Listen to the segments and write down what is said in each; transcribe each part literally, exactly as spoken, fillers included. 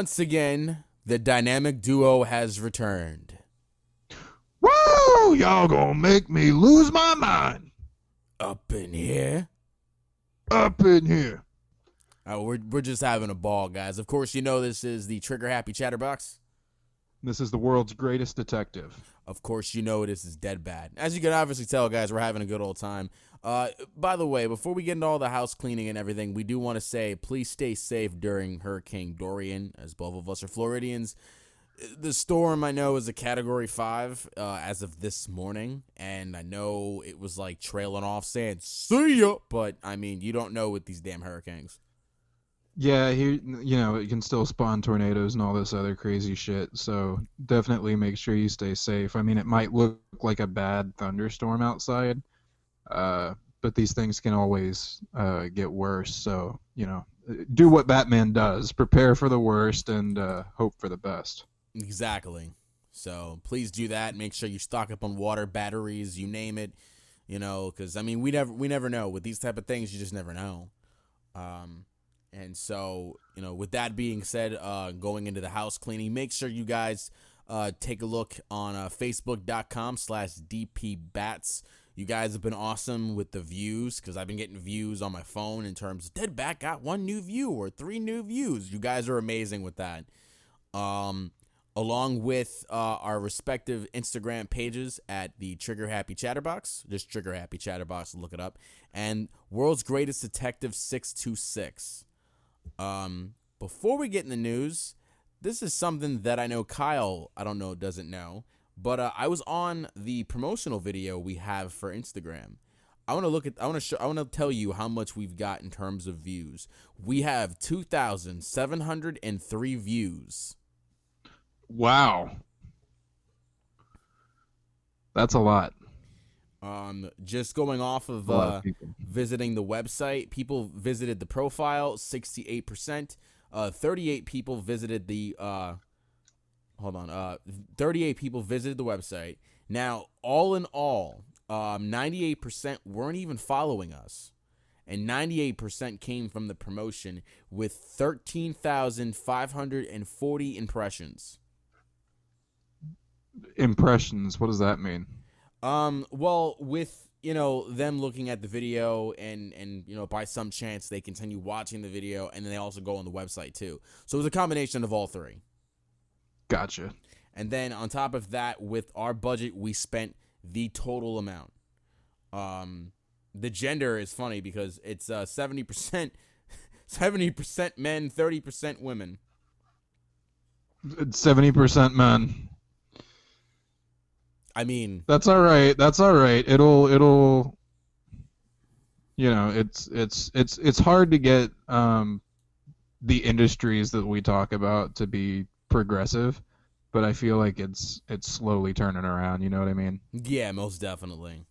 once again, the dynamic duo has returned. Woo! Y'all gonna make me lose my mind. Up in here. Up in here. All right, we're we're just having a ball, guys. Of course, you know this is the Trigger Happy Chatterbox. This is the world's greatest detective. Of course, you know this is Dead Bad. As you can obviously tell, guys, we're having a good old time. Uh, by the way, before we get into all the house cleaning and everything, we do want to say please stay safe during Hurricane Dorian, as both of us are Floridians. The storm, I know, is a Category five uh, as of this morning, and I know it was, like, trailing off saying, see ya! But, I mean, you don't know with these damn hurricanes. Yeah, he, you know, it can still spawn tornadoes and all this other crazy shit, so definitely make sure you stay safe. I mean, it might look like a bad thunderstorm outside, uh, but these things can always uh, get worse, so, you know, do what Batman does. Prepare for the worst and uh, hope for the best. Exactly. So please do that. Make sure you stock up on water, batteries, you name it, you know, because, I mean, we never we never know with these type of things. You just never know. Um, and so, you know, with that being said, uh, going into the house cleaning, make sure you guys uh, take a look on uh, facebook.com slash DPBats. You guys have been awesome with the views because I've been getting views on my phone in terms of Dead Bat got one new view or three new views. You guys are amazing with that. Um. Along with uh, our respective Instagram pages at the Trigger Happy Chatterbox. Just Trigger Happy Chatterbox, look it up. And World's Greatest Detective six two six. Um, before we get in the news, this is something that I know Kyle, I don't know, doesn't know. But uh, I was on the promotional video we have for Instagram. I want to look at. I want to show. I want to tell you how much we've got in terms of views. We have two thousand seven hundred three views. Wow. That's a lot. Um, just going off of uh, visiting the website, people visited the profile, sixty-eight percent. Uh, thirty-eight people visited the uh, hold on. Uh, thirty-eight people visited the website. Now, all in all, um, ninety-eight percent weren't even following us. And ninety-eight percent came from the promotion with thirteen thousand five hundred forty impressions. Impressions, what does that mean? Um well, with, you know, them looking at the video and and you know, by some chance they continue watching the video, and then they also go on the website too, so it was a combination of all three. Gotcha. And then on top of that, with our budget, we spent the total amount. Um the gender is funny because it's uh seventy percent seventy percent men, thirty percent women. It's seventy percent men. I mean, that's all right. That's all right. It'll, it'll, you know, it's, it's, it's, it's hard to get um, the industries that we talk about to be progressive, but I feel like it's, it's slowly turning around. You know what I mean? Yeah, most definitely.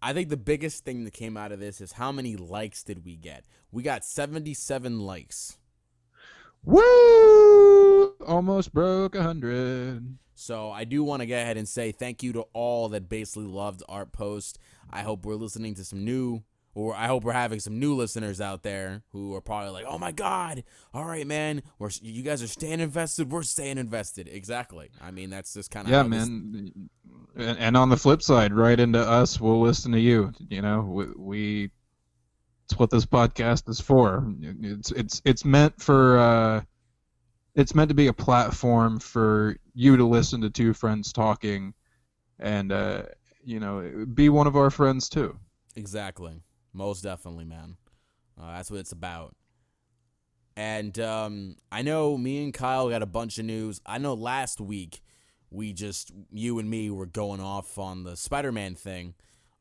I think the biggest thing that came out of this is how many likes did we get? We got seventy-seven likes. Woo! Almost broke a hundred. So I do want to get ahead and say thank you to all that basically loved our post. I hope we're listening to some new, or I hope we're having some new listeners out there who are probably like, oh my God, all right, man, we're, you guys are staying invested. We're staying invested. Exactly. I mean, that's just kind of, yeah, man. This... And, and on the flip side, right into us, we'll listen to you. You know, we, we it's what this podcast is for. It's, it's, it's meant for, uh, it's meant to be a platform for you to listen to two friends talking and, uh, you know, be one of our friends too. Exactly. Most definitely, man. Uh, that's what it's about. And um, I know me and Kyle got a bunch of news. I know last week we just, you and me were going off on the Spider-Man thing.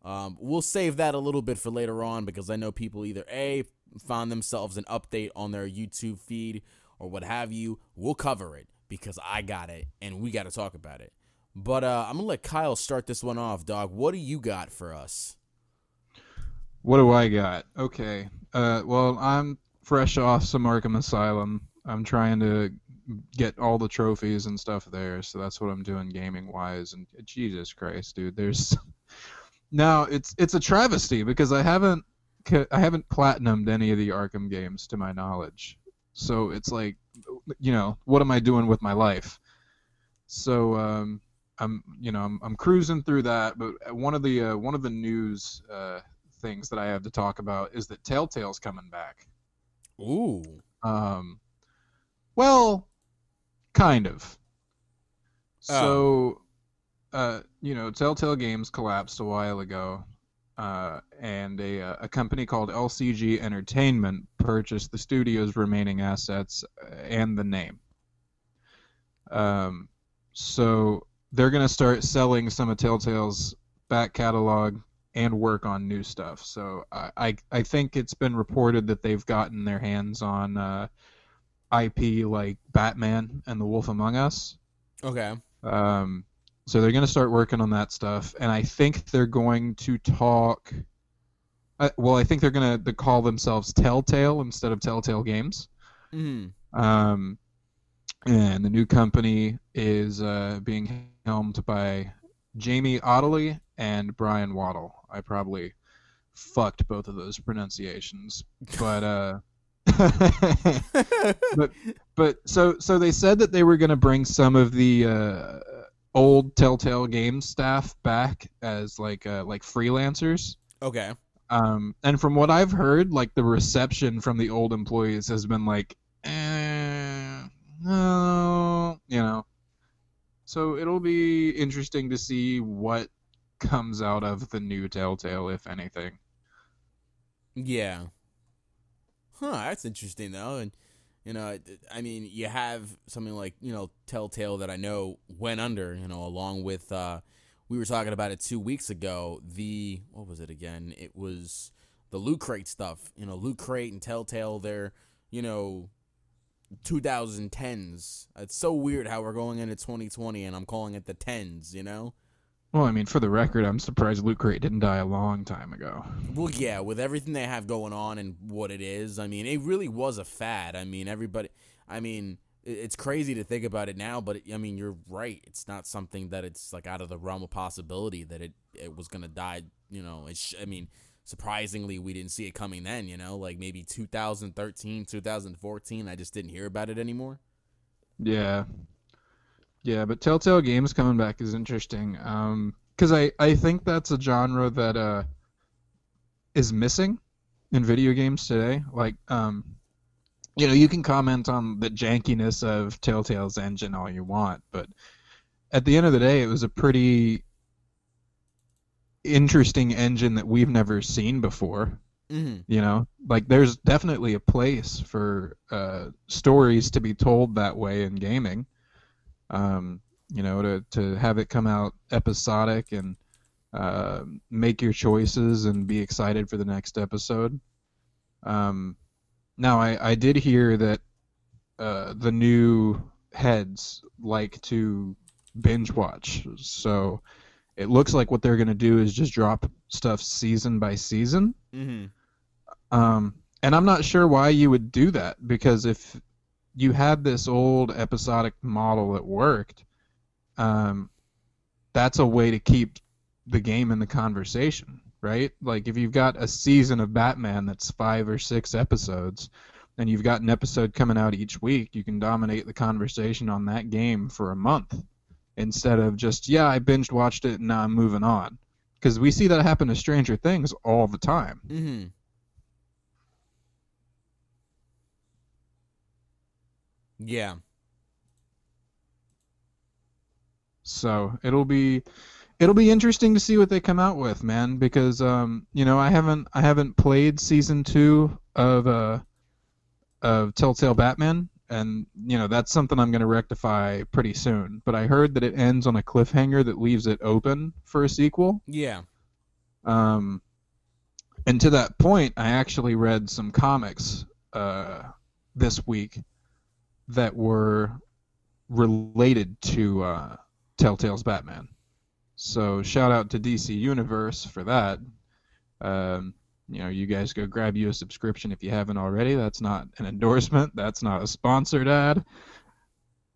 Um, we'll save that a little bit for later on because I know people either A, found themselves an update on their YouTube feed or what have you. We'll cover it because I got it, and we got to talk about it. But uh, I'm going to let Kyle start this one off, dog. What do you got for us? What do I got? Okay. Uh, well, I'm fresh off some Arkham Asylum. I'm trying to get all the trophies and stuff there, so that's what I'm doing gaming-wise. And Jesus Christ, dude, there's... Now, it's it's a travesty because I haven't I haven't platinumed any of the Arkham games to my knowledge. So it's like, you know, what am I doing with my life? So um, I'm, you know, I'm, I'm cruising through that. But one of the uh, one of the news uh, things that I have to talk about is that Telltale's coming back. Ooh. Um. Well, kind of. So, um. uh, you know, Telltale Games collapsed a while ago. Uh, and a, a company called L C G Entertainment purchased the studio's remaining assets and the name. Um, so they're going to start selling some of Telltale's back catalog and work on new stuff. So I, I, I think it's been reported that they've gotten their hands on uh, I P like Batman and The Wolf Among Us. Okay. Um. So they're going to start working on that stuff, and I think they're going to talk... Uh, well, I think they're going to call themselves Telltale instead of Telltale Games. Mm. Um, and the new company is uh, being helmed by Jamie Ottilie and Brian Waddle. I probably fucked both of those pronunciations, but... Uh, but but so, so they said that they were going to bring some of the... Uh, old Telltale Games staff back as like uh, like freelancers. Okay. Um, and from what I've heard, like the reception from the old employees has been like, eh, no, you know. So it'll be interesting to see what comes out of the new Telltale, if anything. Yeah. Huh. That's interesting though. And you know, I mean, you have something like, you know, Telltale that I know went under, you know, along with, uh, we were talking about it two weeks ago, the, what was it again? It was the Loot Crate stuff, you know, Loot Crate and Telltale, they're, you know, twenty tens. It's so weird how we're going into twenty twenty and I'm calling it the tens, you know? Well, I mean, for the record, I'm surprised Loot Crate didn't die a long time ago. Well, yeah, with everything they have going on and what it is, I mean, it really was a fad. I mean, everybody, I mean, it's crazy to think about it now, but, I mean, you're right. It's not something that it's, like, out of the realm of possibility that it, it was going to die, you know. It's, I mean, surprisingly, we didn't see it coming then, you know, like maybe two thousand thirteen, two thousand fourteen, I just didn't hear about it anymore. Yeah. Yeah, but Telltale Games coming back is interesting, um, because I, I think that's a genre that uh, is missing in video games today. Like, um, you know, you can comment on the jankiness of Telltale's engine all you want, but at the end of the day, it was a pretty interesting engine that we've never seen before. Mm-hmm. You know, like there's definitely a place for uh, stories to be told that way in gaming. Um, you know, to, to have it come out episodic and uh, make your choices and be excited for the next episode. Um, now, I, I did hear that uh, the new heads like to binge watch, so it looks like what they're going to do is just drop stuff season by season. Mm-hmm. Um, and I'm not sure why you would do that, because if... you had this old episodic model that worked, um, that's a way to keep the game in the conversation, right? Like if you've got a season of Batman that's five or six episodes and you've got an episode coming out each week, you can dominate the conversation on that game for a month instead of just, yeah, I binged watched it and now I'm moving on. Because we see that happen to Stranger Things all the time. Mm-hmm. Yeah. So it'll be, it'll be interesting to see what they come out with, man. Because um, you know, I haven't, I haven't played season two of uh, of Telltale Batman, and you know that's something I'm going to rectify pretty soon. But I heard that it ends on a cliffhanger that leaves it open for a sequel. Yeah. Um, and to that point, I actually read some comics uh this week that were related to uh, Telltale's Batman. So shout out to D C Universe for that. Um, you know, you guys go grab you a subscription if you haven't already. That's not an endorsement. That's not a sponsored ad.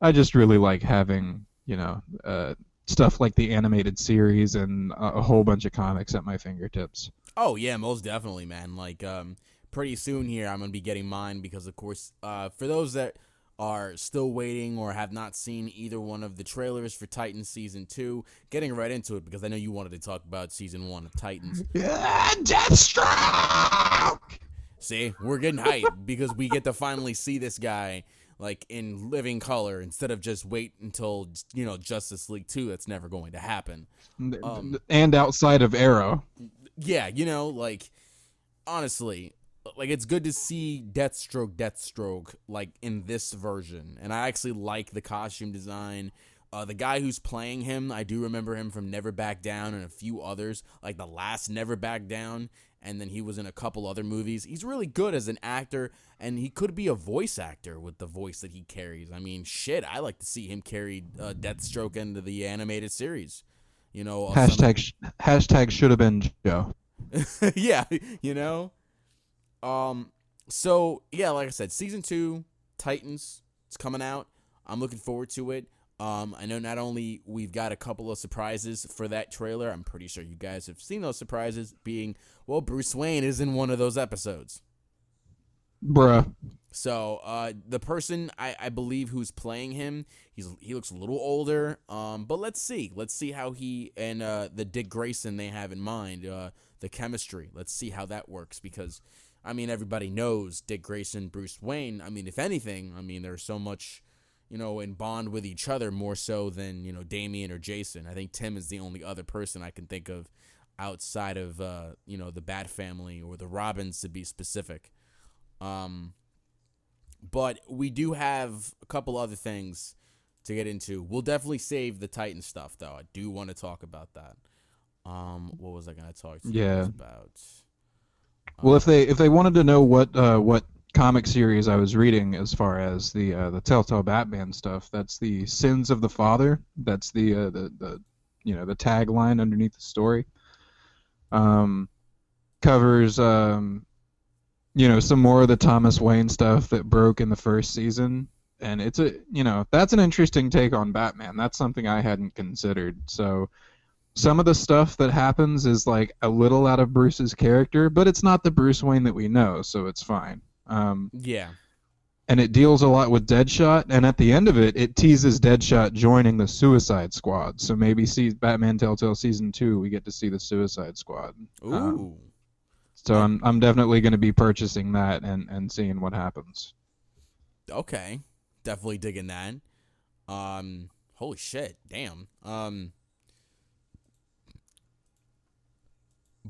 I just really like having, you know, uh, stuff like the animated series and a whole bunch of comics at my fingertips. Oh yeah, most definitely, man. Like, um, pretty soon here I'm going to be getting mine because, of course, uh, for those that are still waiting or have not seen either one of the trailers for Titans Season two, getting right into it because I know you wanted to talk about Season one of Titans. Yeah, Deathstroke! See, we're getting hyped because we get to finally see this guy, like, in living color instead of just wait until, you know, Justice League two. That's never going to happen. Um, and outside of Arrow. Yeah, you know, like, honestly, like, it's good to see Deathstroke, Deathstroke, like, in this version. And I actually like the costume design. Uh, the guy who's playing him, I do remember him from Never Back Down and a few others, like the last Never Back Down, and then he was in a couple other movies. He's really good as an actor, and he could be a voice actor with the voice that he carries. I mean, shit, I like to see him carry uh, Deathstroke into the animated series. You know, uh, hashtag sh- hashtag should have been Joe. Yeah, you know. Um. So yeah, like I said, season two, Titans, it's coming out. I'm looking forward to it. Um, I know not only we've got a couple of surprises for that trailer, I'm pretty sure you guys have seen those surprises being, well, Bruce Wayne is in one of those episodes. Bruh. So uh, the person I, I believe who's playing him, he's he looks a little older, um, but let's see. Let's see how he and uh, the Dick Grayson they have in mind, uh, the chemistry. Let's see how that works because, I mean, everybody knows Dick Grayson, Bruce Wayne. I mean, if anything, I mean, there's so much, you know, and bond with each other more so than, you know, Damian or Jason. I think Tim is the only other person I can think of outside of, uh, you know, the Bat family or the Robins to be specific. Um, but we do have a couple other things to get into. We'll definitely save the Titan stuff, though. I do want to talk about that. Um, what was I going to talk to you yeah. guys about? Well, um, if they if they wanted to know what uh, what comic series I was reading as far as the uh, the Telltale Batman stuff. That's the Sins of the Father. That's the uh, the the you know the tagline underneath the story. Um, covers um, you know some more of the Thomas Wayne stuff that broke in the first season, and it's a you know that's an interesting take on Batman. That's something I hadn't considered. So some of the stuff that happens is like a little out of Bruce's character, but it's not the Bruce Wayne that we know, so it's fine. Um, yeah, and it deals a lot with Deadshot, and at the end of it, it teases Deadshot joining the Suicide Squad. So maybe see Batman Telltale Season two, we get to see the Suicide Squad. Ooh! Um, so I'm I'm definitely going to be purchasing that and, and seeing what happens. Okay, definitely digging that. Um, holy shit, damn. Um,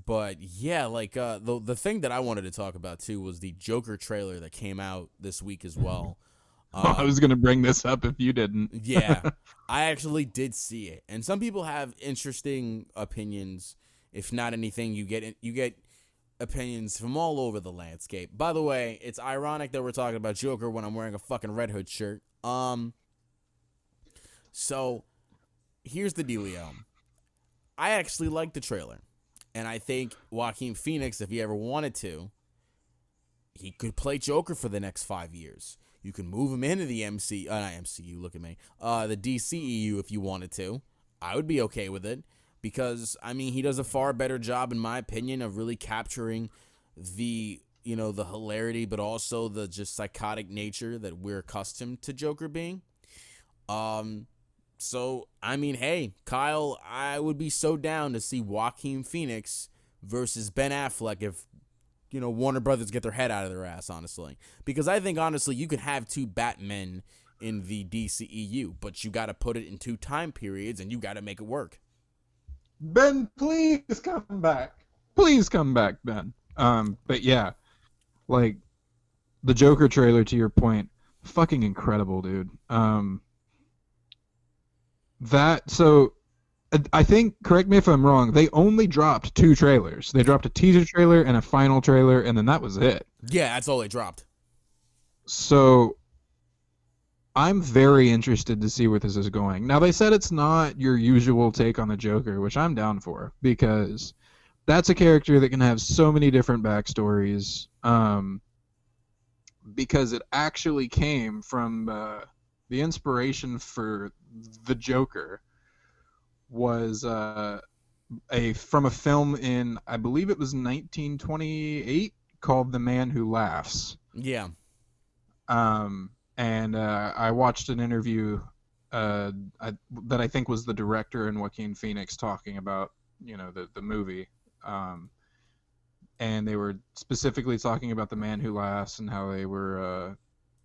But yeah, like uh, the the thing that I wanted to talk about too was the Joker trailer that came out this week as well. Uh, I was gonna bring this up if you didn't. Yeah, I actually did see it, and some people have interesting opinions. If not anything, you get you get opinions from all over the landscape. By the way, it's ironic that we're talking about Joker when I'm wearing a fucking Red Hood shirt. Um. So, here's the dealio. I actually liked the trailer. And I think Joaquin Phoenix, if he ever wanted to, he could play Joker for the next five years. You can move him into the M C U, uh, not M C U, look at me, uh, the D C E U if you wanted to. I would be okay with it because, I mean, he does a far better job, in my opinion, of really capturing the, you know, the hilarity, but also the just psychotic nature that we're accustomed to Joker being. Um... So, I mean, hey, Kyle, I would be so down to see Joaquin Phoenix versus Ben Affleck if, you know, Warner Brothers get their head out of their ass, honestly. Because I think, honestly, you could have two Batmen in the D C E U, but you got to put it in two time periods and you got to make it work. Ben, please come back. Please come back, Ben. Um, but, yeah, like, the Joker trailer, to your point, fucking incredible, dude. Um... That, so, I think, correct me if I'm wrong, they only dropped two trailers. They dropped a teaser trailer and a final trailer, and then that was it. Yeah, that's all they dropped. So, I'm very interested to see where this is going. Now, they said it's not your usual take on the Joker, which I'm down for, because that's a character that can have so many different backstories, um, because it actually came from... Uh, the inspiration for the Joker was uh, a from a film in, I believe it was nineteen twenty-eight, called The Man Who Laughs. Yeah. Um, and uh, I watched an interview uh, I, that I think was the director and Joaquin Phoenix talking about, you know, the, the movie. Um, and they were specifically talking about The Man Who Laughs and how they were, uh,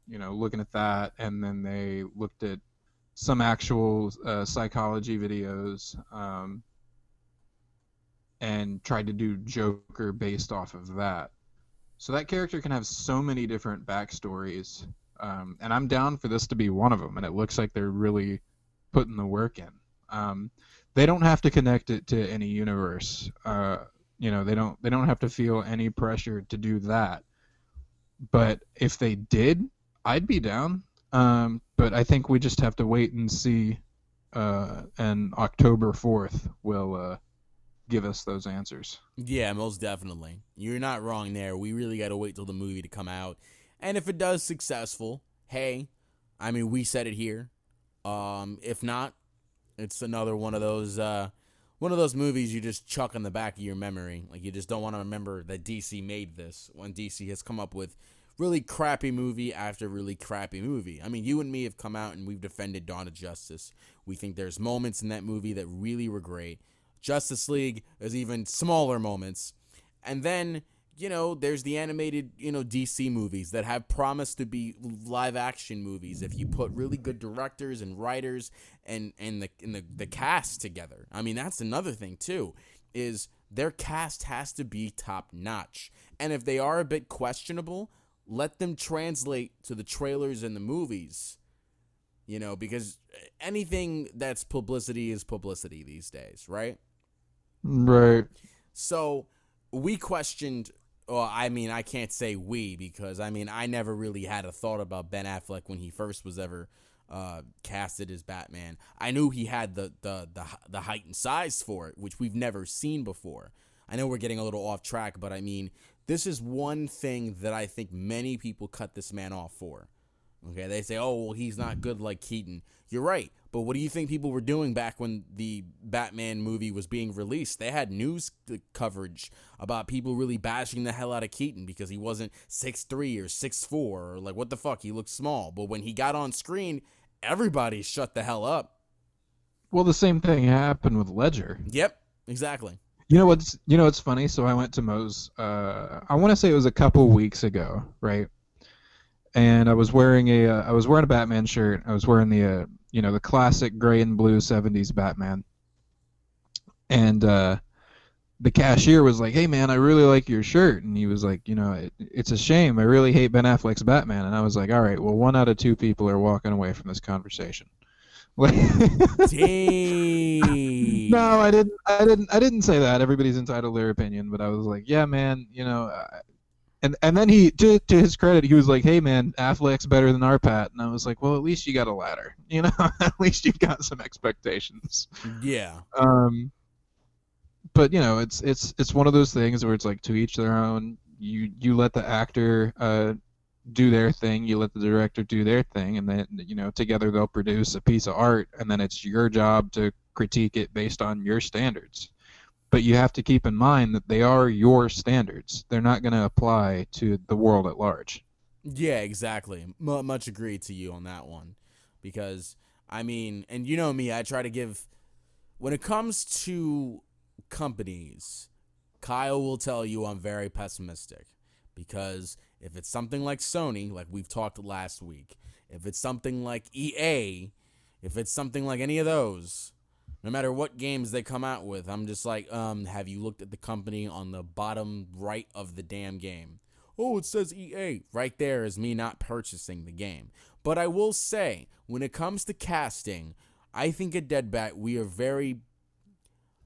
you know, looking at that. And then they looked at some actual uh, psychology videos um, and tried to do Joker based off of that. So that character can have so many different backstories, um, and I'm down for this to be one of them, and it looks like they're really putting the work in. Um, they don't have to connect it to any universe. Uh, you know, they don't they don't have to feel any pressure to do that. But if they did, I'd be down. Um, but I think we just have to wait and see, uh, and October fourth will... Uh, give us those answers. Yeah, most definitely. You're not wrong there. We really got to wait till the movie to come out. And if it does successful, hey, I mean, we said it here. Um, if not, it's another one of those uh, one of those movies you just chuck in the back of your memory. Like, you just don't want to remember that D C made this when D C has come up with really crappy movie after really crappy movie. I mean, you and me have come out and we've defended Dawn of Justice. We think there's moments in that movie that really were great. Justice League, there's even smaller moments. And then, you know, there's the animated, you know, D C movies that have promised to be live action movies if you put really good directors and writers and, and, the, and the, the cast together. I mean, that's another thing, too, is their cast has to be top notch. And if they are a bit questionable, let them translate to the trailers and the movies. You know, because anything that's publicity is publicity these days, right? Right. So we questioned, well, I mean, I can't say we, because, I mean, I never really had a thought about Ben Affleck when he first was ever uh, casted as Batman. I knew he had the, the, the, the height and size for it, which we've never seen before. I know we're getting a little off track, but, I mean, this is one thing that I think many people cut this man off for. Okay, they say, oh, well, he's not good like Keaton. You're right, but what do you think people were doing back when the Batman movie was being released? They had news coverage about people really bashing the hell out of Keaton because he wasn't six three or six four or like, what the fuck, he looked small. But when he got on screen, everybody shut the hell up. Well, the same thing happened with Ledger. Yep, exactly. You know what's, you know what's funny? So I went to Moe's, uh, I want to say it was a couple weeks ago, right? And I was wearing a uh, I was wearing a Batman shirt. I was wearing the uh, you know the classic gray and blue seventies Batman. And uh, the cashier was like, "Hey man, I really like your shirt." And he was like, "You know, it, it's a shame. I really hate Ben Affleck's Batman." And I was like, "All right, well, one out of two people are walking away from this conversation." Dang. No, I didn't. I didn't. I didn't say that. Everybody's entitled to their opinion, but I was like, "Yeah, man, you know." I, And and then he, to, to his credit, he was like, hey, man, Affleck's better than our Pat. And I was like, well, at least you got a ladder. You know, at least you got some expectations. Yeah. Um. But, you know, it's it's it's one of those things where it's like to each their own. You you let the actor uh, do their thing. You let the director do their thing. And then, you know, together they'll produce a piece of art. And then it's your job to critique it based on your standards. But you have to keep in mind that they are your standards. They're not going to apply to the world at large. Yeah, exactly. M- much agreed to you on that one. Because, I mean, and you know me, I try to give... When it comes to companies, Kyle will tell you I'm very pessimistic. Because if it's something like Sony, like we've talked last week, if it's something like E A, if it's something like any of those... No matter what games they come out with, I'm just like, um, have you looked at the company on the bottom right of the damn game? Oh, it says E A. Right there is me not purchasing the game. But I will say, when it comes to casting, I think at Dead Bat, we are very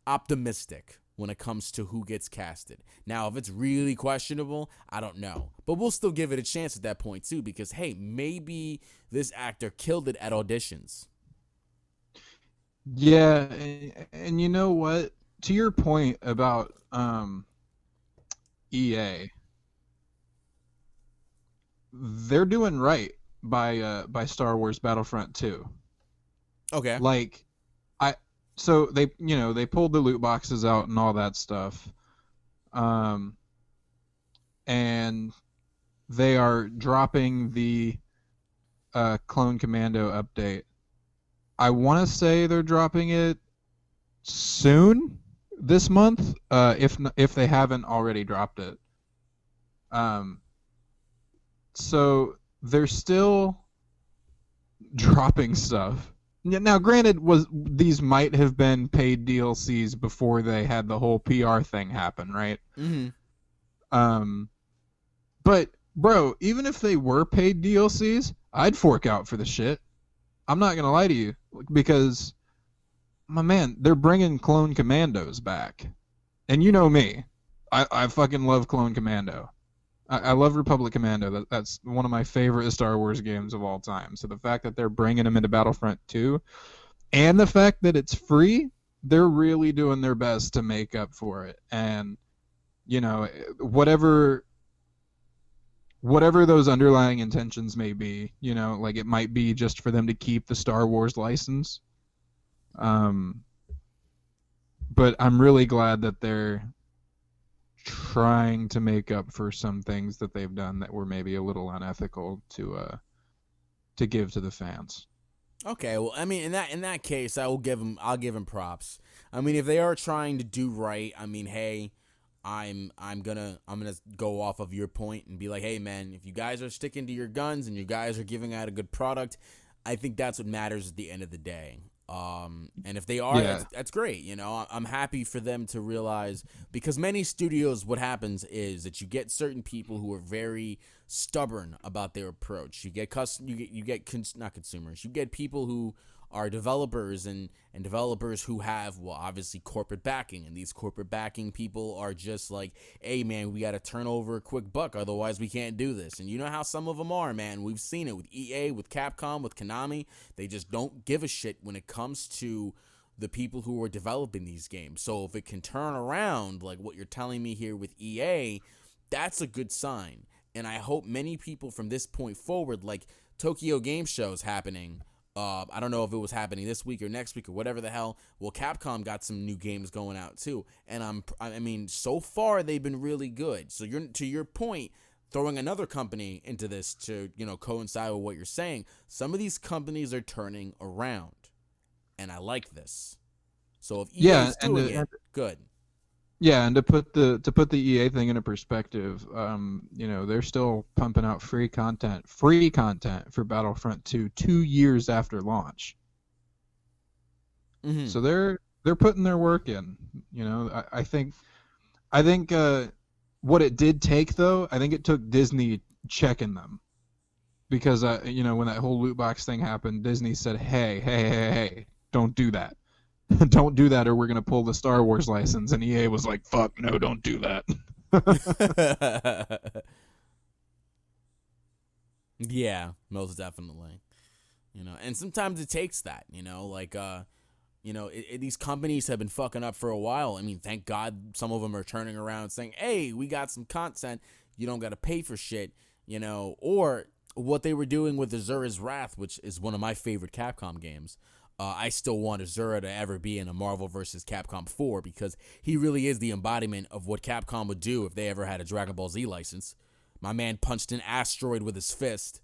optimistic when it comes to who gets casted. Now, if it's really questionable, I don't know. But we'll still give it a chance at that point, too, because, hey, maybe this actor killed it at auditions. Yeah, and, and you know what? To your point about um, E A, they're doing right by uh, by Star Wars Battlefront two. Okay. Like, I so they you know they pulled the loot boxes out and all that stuff. Um, and they are dropping the uh, Clone Commando update. I want to say they're dropping it soon this month, uh, if if they haven't already dropped it. Um. So they're still dropping stuff. Now, granted, was these might have been paid D L Cs before they had the whole P R thing happen, right? Mm-hmm. Um, but bro, even if they were paid D L Cs, I'd fork out for the shit. I'm not gonna lie to you, because my man, they're bringing Clone Commandos back, and you know me, I, I fucking love Clone Commando. I love Republic Commando. That, that's one of my favorite Star Wars games of all time. So the fact that they're bringing them into Battlefront two, and the fact that it's free, they're really doing their best to make up for it. And, you know, whatever whatever those underlying intentions may be, you know, like it might be just for them to keep the Star Wars license. Um, but I'm really glad that they're trying to make up for some things that they've done that were maybe a little unethical to uh to give to the fans. Okay, well, I mean, in that in that case, I will give them I'll give them props. I mean, if they are trying to do right, I mean, hey, I'm I'm gonna I'm gonna go off of your point and be like, hey, man, if you guys are sticking to your guns and you guys are giving out a good product, I think that's what matters at the end of the day. Um, and if they are, yeah. that's, that's great. You know, I'm happy for them to realize, because many studios, what happens is that you get certain people who are very stubborn about their approach. You get cus- you get, you get cons- not consumers, you get people who are developers and, and developers who have, well, obviously corporate backing, and these corporate backing people are just like, hey, man, we got to turn over a quick buck, otherwise we can't do this. And you know how some of them are, man. We've seen it with E A, with Capcom, with Konami. They just don't give a shit when it comes to the people who are developing these games. So if it can turn around, like what you're telling me here with E A, that's a good sign. And I hope many people from this point forward, like Tokyo Game Show is happening, Uh, I don't know if it was happening this week or next week or whatever the hell. Well, Capcom got some new games going out too, and I'm I mean, so far they've been really good. So you're to your point, throwing another company into this to, you know, coincide with what you're saying. Some of these companies are turning around, and I like this. So if E A's yeah, doing to, it, good. Yeah, and to put the to put the E A thing into perspective, um, you know, they're still pumping out free content, free content for Battlefront two, two years after launch. Mm-hmm. So they're they're putting their work in. You know, I, I think, I think uh, what it did take though, I think it took Disney checking them, because uh, you know, when that whole loot box thing happened, Disney said, hey, hey, hey, hey, don't do that. Don't do that, or we're gonna pull the Star Wars license. And E A was like, "Fuck no, don't do that." Yeah, most definitely. You know, and sometimes it takes that. You know, like, uh, you know, it, it, these companies have been fucking up for a while. I mean, thank God some of them are turning around, saying, "Hey, we got some content. You don't gotta pay for shit." You know, or what they were doing with Azura's Wrath, which is one of my favorite Capcom games. Uh, I still want Azura to ever be in a Marvel versus. Capcom four, because he really is the embodiment of what Capcom would do if they ever had a Dragon Ball Z license. My man punched an asteroid with his fist.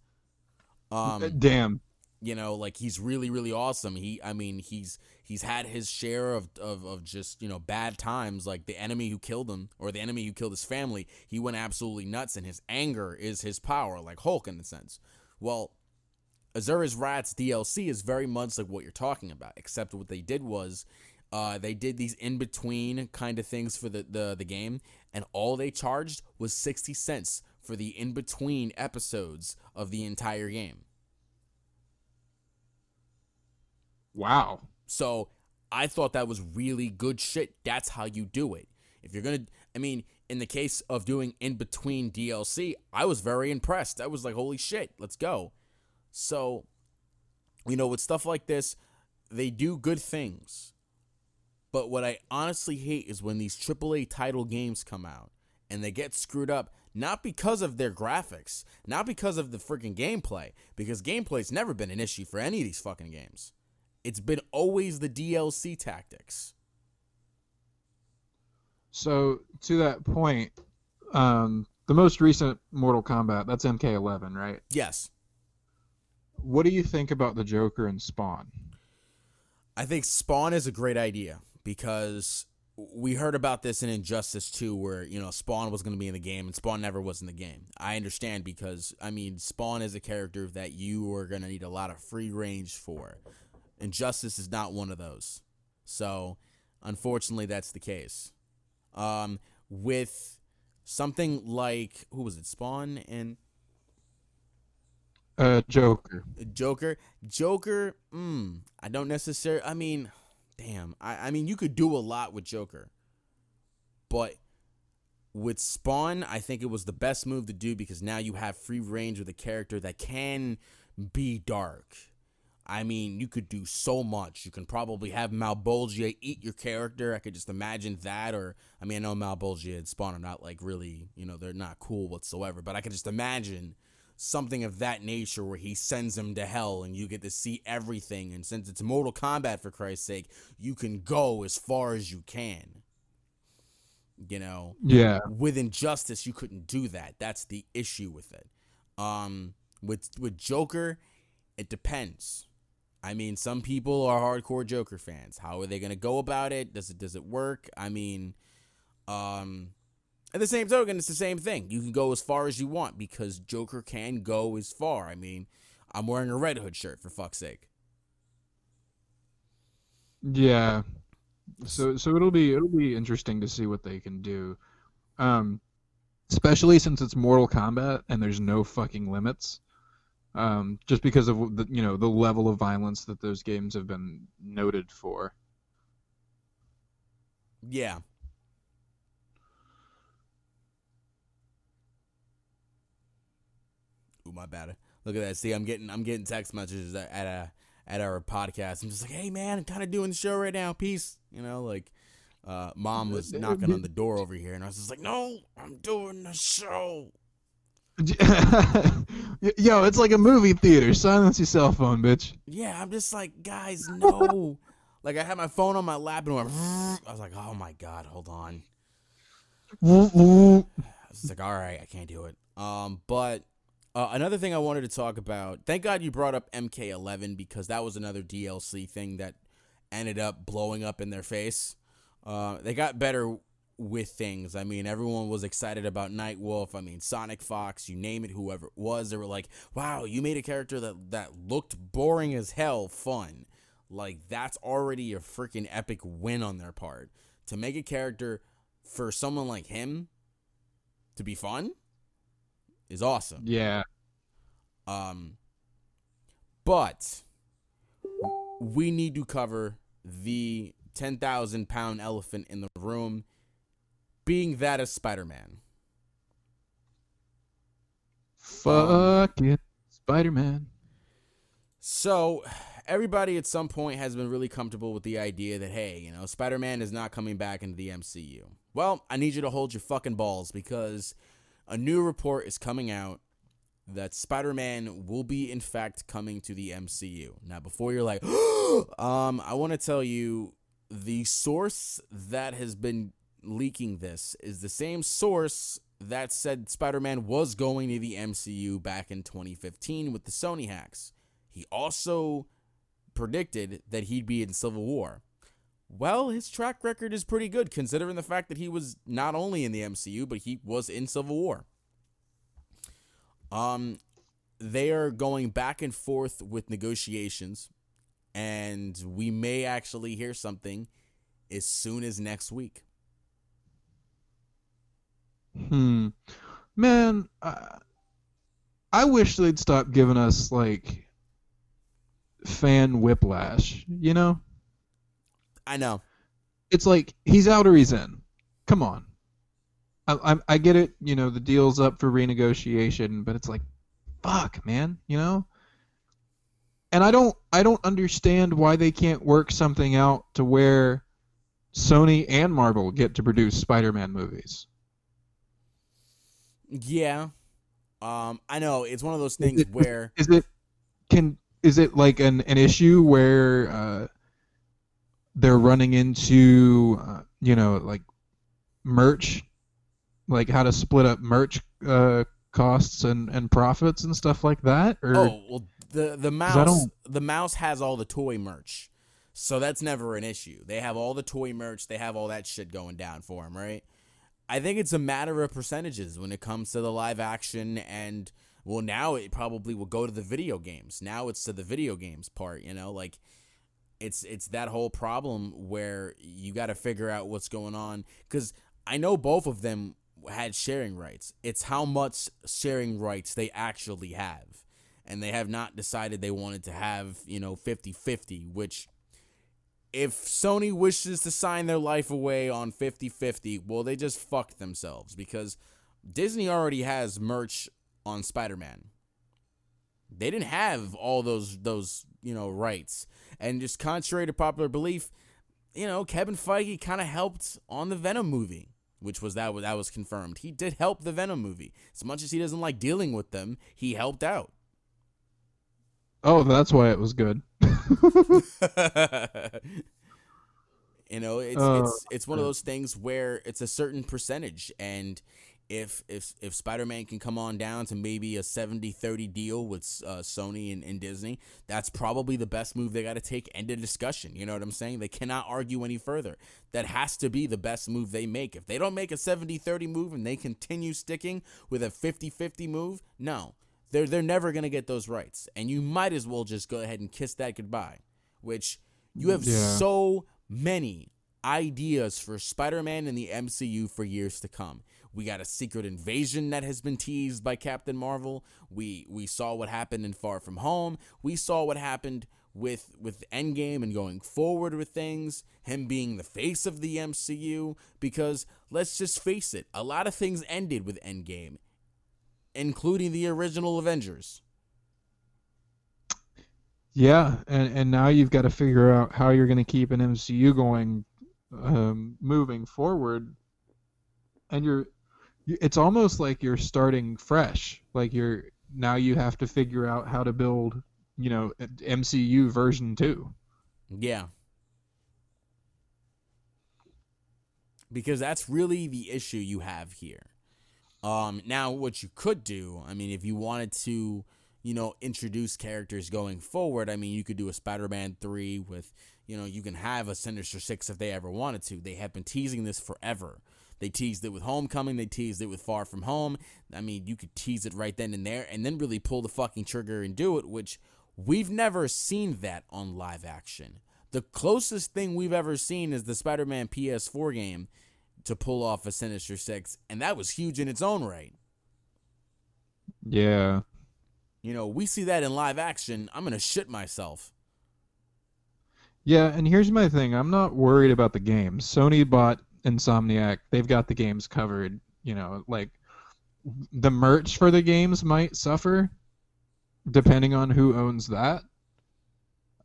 Um, Damn. You know, like, he's really, really awesome. He, I mean, he's he's had his share of, of, of just, you know, bad times. Like, the enemy who killed him, or the enemy who killed his family, he went absolutely nuts, and his anger is his power, like Hulk in a sense. Well, Azura's Wrath's D L C is very much like what you're talking about, except what they did was uh, they did these in-between kind of things for the, the, the game, and all they charged was sixty cents for the in-between episodes of the entire game. Wow. So I thought that was really good shit. That's how you do it. If you're going to, I mean, in the case of doing in-between D L C, I was very impressed. I was like, holy shit, let's go. So, you know, with stuff like this, they do good things. But what I honestly hate is when these triple A title games come out and they get screwed up, not because of their graphics, not because of the freaking gameplay, because gameplay's never been an issue for any of these fucking games. It's been always the D L C tactics. So, to that point, um, The most recent Mortal Kombat, that's M K eleven, right? Yes. What do you think about the Joker and Spawn? I think Spawn is a great idea because we heard about this in Injustice two where, you know, Spawn was going to be in the game and Spawn never was in the game. I understand because, I mean, Spawn is a character that you are going to need a lot of free range for. Injustice is not one of those. So, unfortunately, that's the case. Um, with something like, who was it, Spawn and... Uh, Joker. Joker. Joker, mm, I don't necessarily... I mean, damn. I, I mean, you could do a lot with Joker. But with Spawn, I think it was the best move to do because now you have free range with a character that can be dark. I mean, you could do so much. You can probably have Malbolgia eat your character. I could just imagine that. Or, I mean, I know Malbolgia and Spawn are not, like, really... You know, they're not cool whatsoever. But I could just imagine... something of that nature where he sends him to hell and you get to see everything. And since it's Mortal Kombat, for Christ's sake, you can go as far as you can. You know? Yeah. With Injustice, you couldn't do that. That's the issue with it. Um, with with Joker, it depends. I mean, some people are hardcore Joker fans. How are they going to go about it? Does it, does it work? I mean... um. At the same token, it's the same thing. You can go as far as you want because Joker can go as far. I mean, I'm wearing a Red Hood shirt, for fuck's sake. Yeah. So so it'll be it'll be interesting to see what they can do. Um, especially since it's Mortal Kombat and there's no fucking limits. Um, just because of the, you know, the level of violence that those games have been noted for. Yeah. My bad. Look at that. See, I'm getting I'm getting text messages at a at our podcast. I'm just like, hey man, I'm kind of doing the show right now. Peace. You know, like uh, mom was knocking on the door over here, and I was just like, no, I'm doing the show. Yo, it's like a movie theater. Silence your cell phone, bitch. Yeah, I'm just like, guys, no. Like I had my phone on my lap, and went, I was like, oh my god, hold on. I was like, all right, I can't do it. Um, but. Uh, another thing I wanted to talk about, thank God you brought up M K eleven because that was another D L C thing that ended up blowing up in their face. Uh, they got better with things. I mean, everyone was excited about Nightwolf. I mean, Sonic Fox, you name it, whoever it was. They were like, wow, you made a character that, that looked boring as hell fun. Like, that's already a freaking epic win on their part. To make a character for someone like him to be fun? Is awesome. Yeah. Um. But we need to cover the ten thousand pound elephant in the room, being that of Spider-Man. Fuck um, it, Spider-Man. So everybody at some point has been really comfortable with the idea that hey, you know, Spider-Man is not coming back into the M C U. Well, I need you to hold your fucking balls because. A new report is coming out that Spider-Man will be, in fact, coming to the M C U. Now, before you're like, um, I want to tell you the source that has been leaking this is the same source that said Spider-Man was going to the M C U back in twenty fifteen with the Sony hacks. He also predicted that he'd be in Civil War. Well, his track record is pretty good, considering the fact that he was not only in the M C U, but he was in Civil War. Um, they are going back and forth with negotiations, and we may actually hear something as soon as next week. Hmm. Man, uh, I wish they'd stop giving us, like, fan whiplash, you know? I know. It's like, he's out or he's in. Come on. I, I I get it, you know, the deal's up for renegotiation, but it's like, fuck, man, you know? And I don't I don't understand why they can't work something out to where Sony and Marvel get to produce Spider-Man movies. Yeah. Um, I know, it's one of those things is it, where... Is it, can, is it like an, an issue where... Uh, they're running into, uh, you know, like merch, like how to split up merch uh, costs and, and profits and stuff like that? Or, oh, well, the the mouse the mouse has all the toy merch, so that's never an issue. They have all the toy merch. They have all that shit going down for them, right? I think it's a matter of percentages when it comes to the live action, and well, now it probably will go to the video games. Now it's to the video games part, you know, like it's it's that whole problem where you got to figure out what's going on, because I know both of them had sharing rights. It's how much sharing rights they actually have, and they have not decided they wanted to have, you know, fifty-fifty, which if Sony wishes to sign their life away on fifty-fifty, well, they just fucked themselves, because Disney already has merch on Spider-Man. They didn't have all those, those you know, rights. And just contrary to popular belief, you know, Kevin Feige kind of helped on the Venom movie, which was that, that was confirmed. He did help the Venom movie. As much as he doesn't like dealing with them, he helped out. Oh, that's why it was good. You know, it's uh, it's it's one of those things where it's a certain percentage, and if if if Spider-Man can come on down to maybe a seventy thirty deal with uh, Sony and, and Disney, that's probably the best move they got to take. End of discussion. You know what I'm saying? They cannot argue any further. That has to be the best move they make. If they don't make a seventy thirty move and they continue sticking with a fifty fifty move, no. They're, they're never going to get those rights, and you might as well just go ahead and kiss that goodbye, which you have yeah. so many ideas for Spider-Man in the M C U for years to come. We got a secret invasion that has been teased by Captain Marvel. We we saw what happened in Far From Home. We saw what happened with, with Endgame and going forward with things, him being the face of the M C U, because let's just face it, a lot of things ended with Endgame, including the original Avengers. Yeah, and, and now you've got to figure out how you're going to keep an M C U going, um, moving forward. And you're, it's almost like you're starting fresh. Like you're now you have to figure out how to build, you know, M C U version two. Yeah. Because that's really the issue you have here. Um, now, what you could do, I mean, if you wanted to, you know, introduce characters going forward, I mean, you could do a Spider-Man three with, you know, you can have a Sinister Six if they ever wanted to. They have been teasing this forever. They teased it with Homecoming. They teased it with Far From Home. I mean, you could tease it right then and there and then really pull the fucking trigger and do it, which we've never seen that on live action. The closest thing we've ever seen is the Spider-Man P S four game to pull off a Sinister Six, and that was huge in its own right. Yeah. You know, we see that in live action, I'm going to shit myself. Yeah, and here's my thing. I'm not worried about the games. Sony bought Insomniac. They've got the games covered. You know, like, the merch for the games might suffer, depending on who owns that.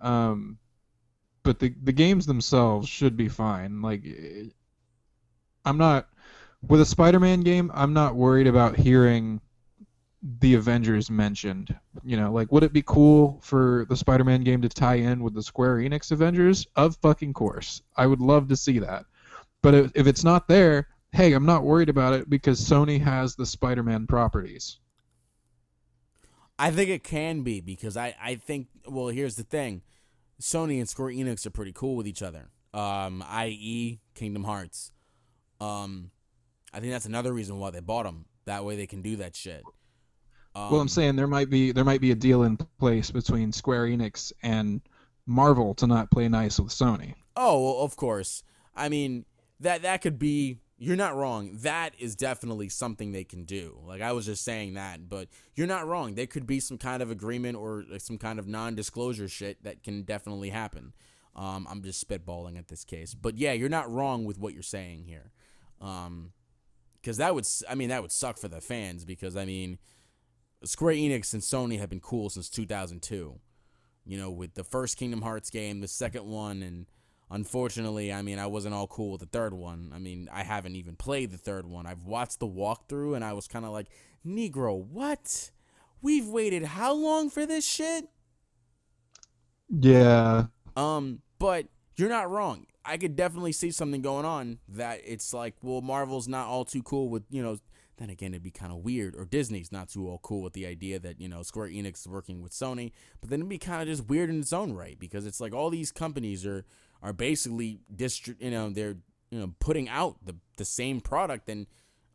Um, but the, the games themselves should be fine. Like, it, I'm not, with a Spider-Man game, I'm not worried about hearing the Avengers mentioned. You know, like, would it be cool for the Spider-Man game to tie in with the Square Enix Avengers? Of fucking course. I would love to see that. But if, if it's not there, hey, I'm not worried about it because Sony has the Spider-Man properties. I think it can be because I, I think, well, here's the thing. Sony and Square Enix are pretty cool with each other, um, that is. Kingdom Hearts. Um, I think that's another reason why they bought them. That way they can do that shit. Um, well, I'm saying there might be there might be a deal in place between Square Enix and Marvel to not play nice with Sony. Oh, well, of course. I mean, that that could be. You're not wrong. That is definitely something they can do. Like, I was just saying that, but you're not wrong. There could be some kind of agreement or some kind of non-disclosure shit that can definitely happen. Um, I'm just spitballing at this case, but yeah, you're not wrong with what you're saying here. Um, cause that would, I mean, that would suck for the fans because I mean, Square Enix and Sony have been cool since two thousand two, you know, with the first Kingdom Hearts game, the second one. And unfortunately, I mean, I wasn't all cool with the third one. I mean, I haven't even played the third one. I've watched the walkthrough and I was kind of like, Negro, what? We've waited how long for this shit? Yeah. Um, but you're not wrong. I could definitely see something going on that it's like, well, Marvel's not all too cool with, you know, then again, it'd be kind of weird. Or Disney's not too all cool with the idea that, you know, Square Enix is working with Sony, but then it'd be kind of just weird in its own right, because it's like all these companies are are basically distri- you know, they're, you know, putting out the the same product, and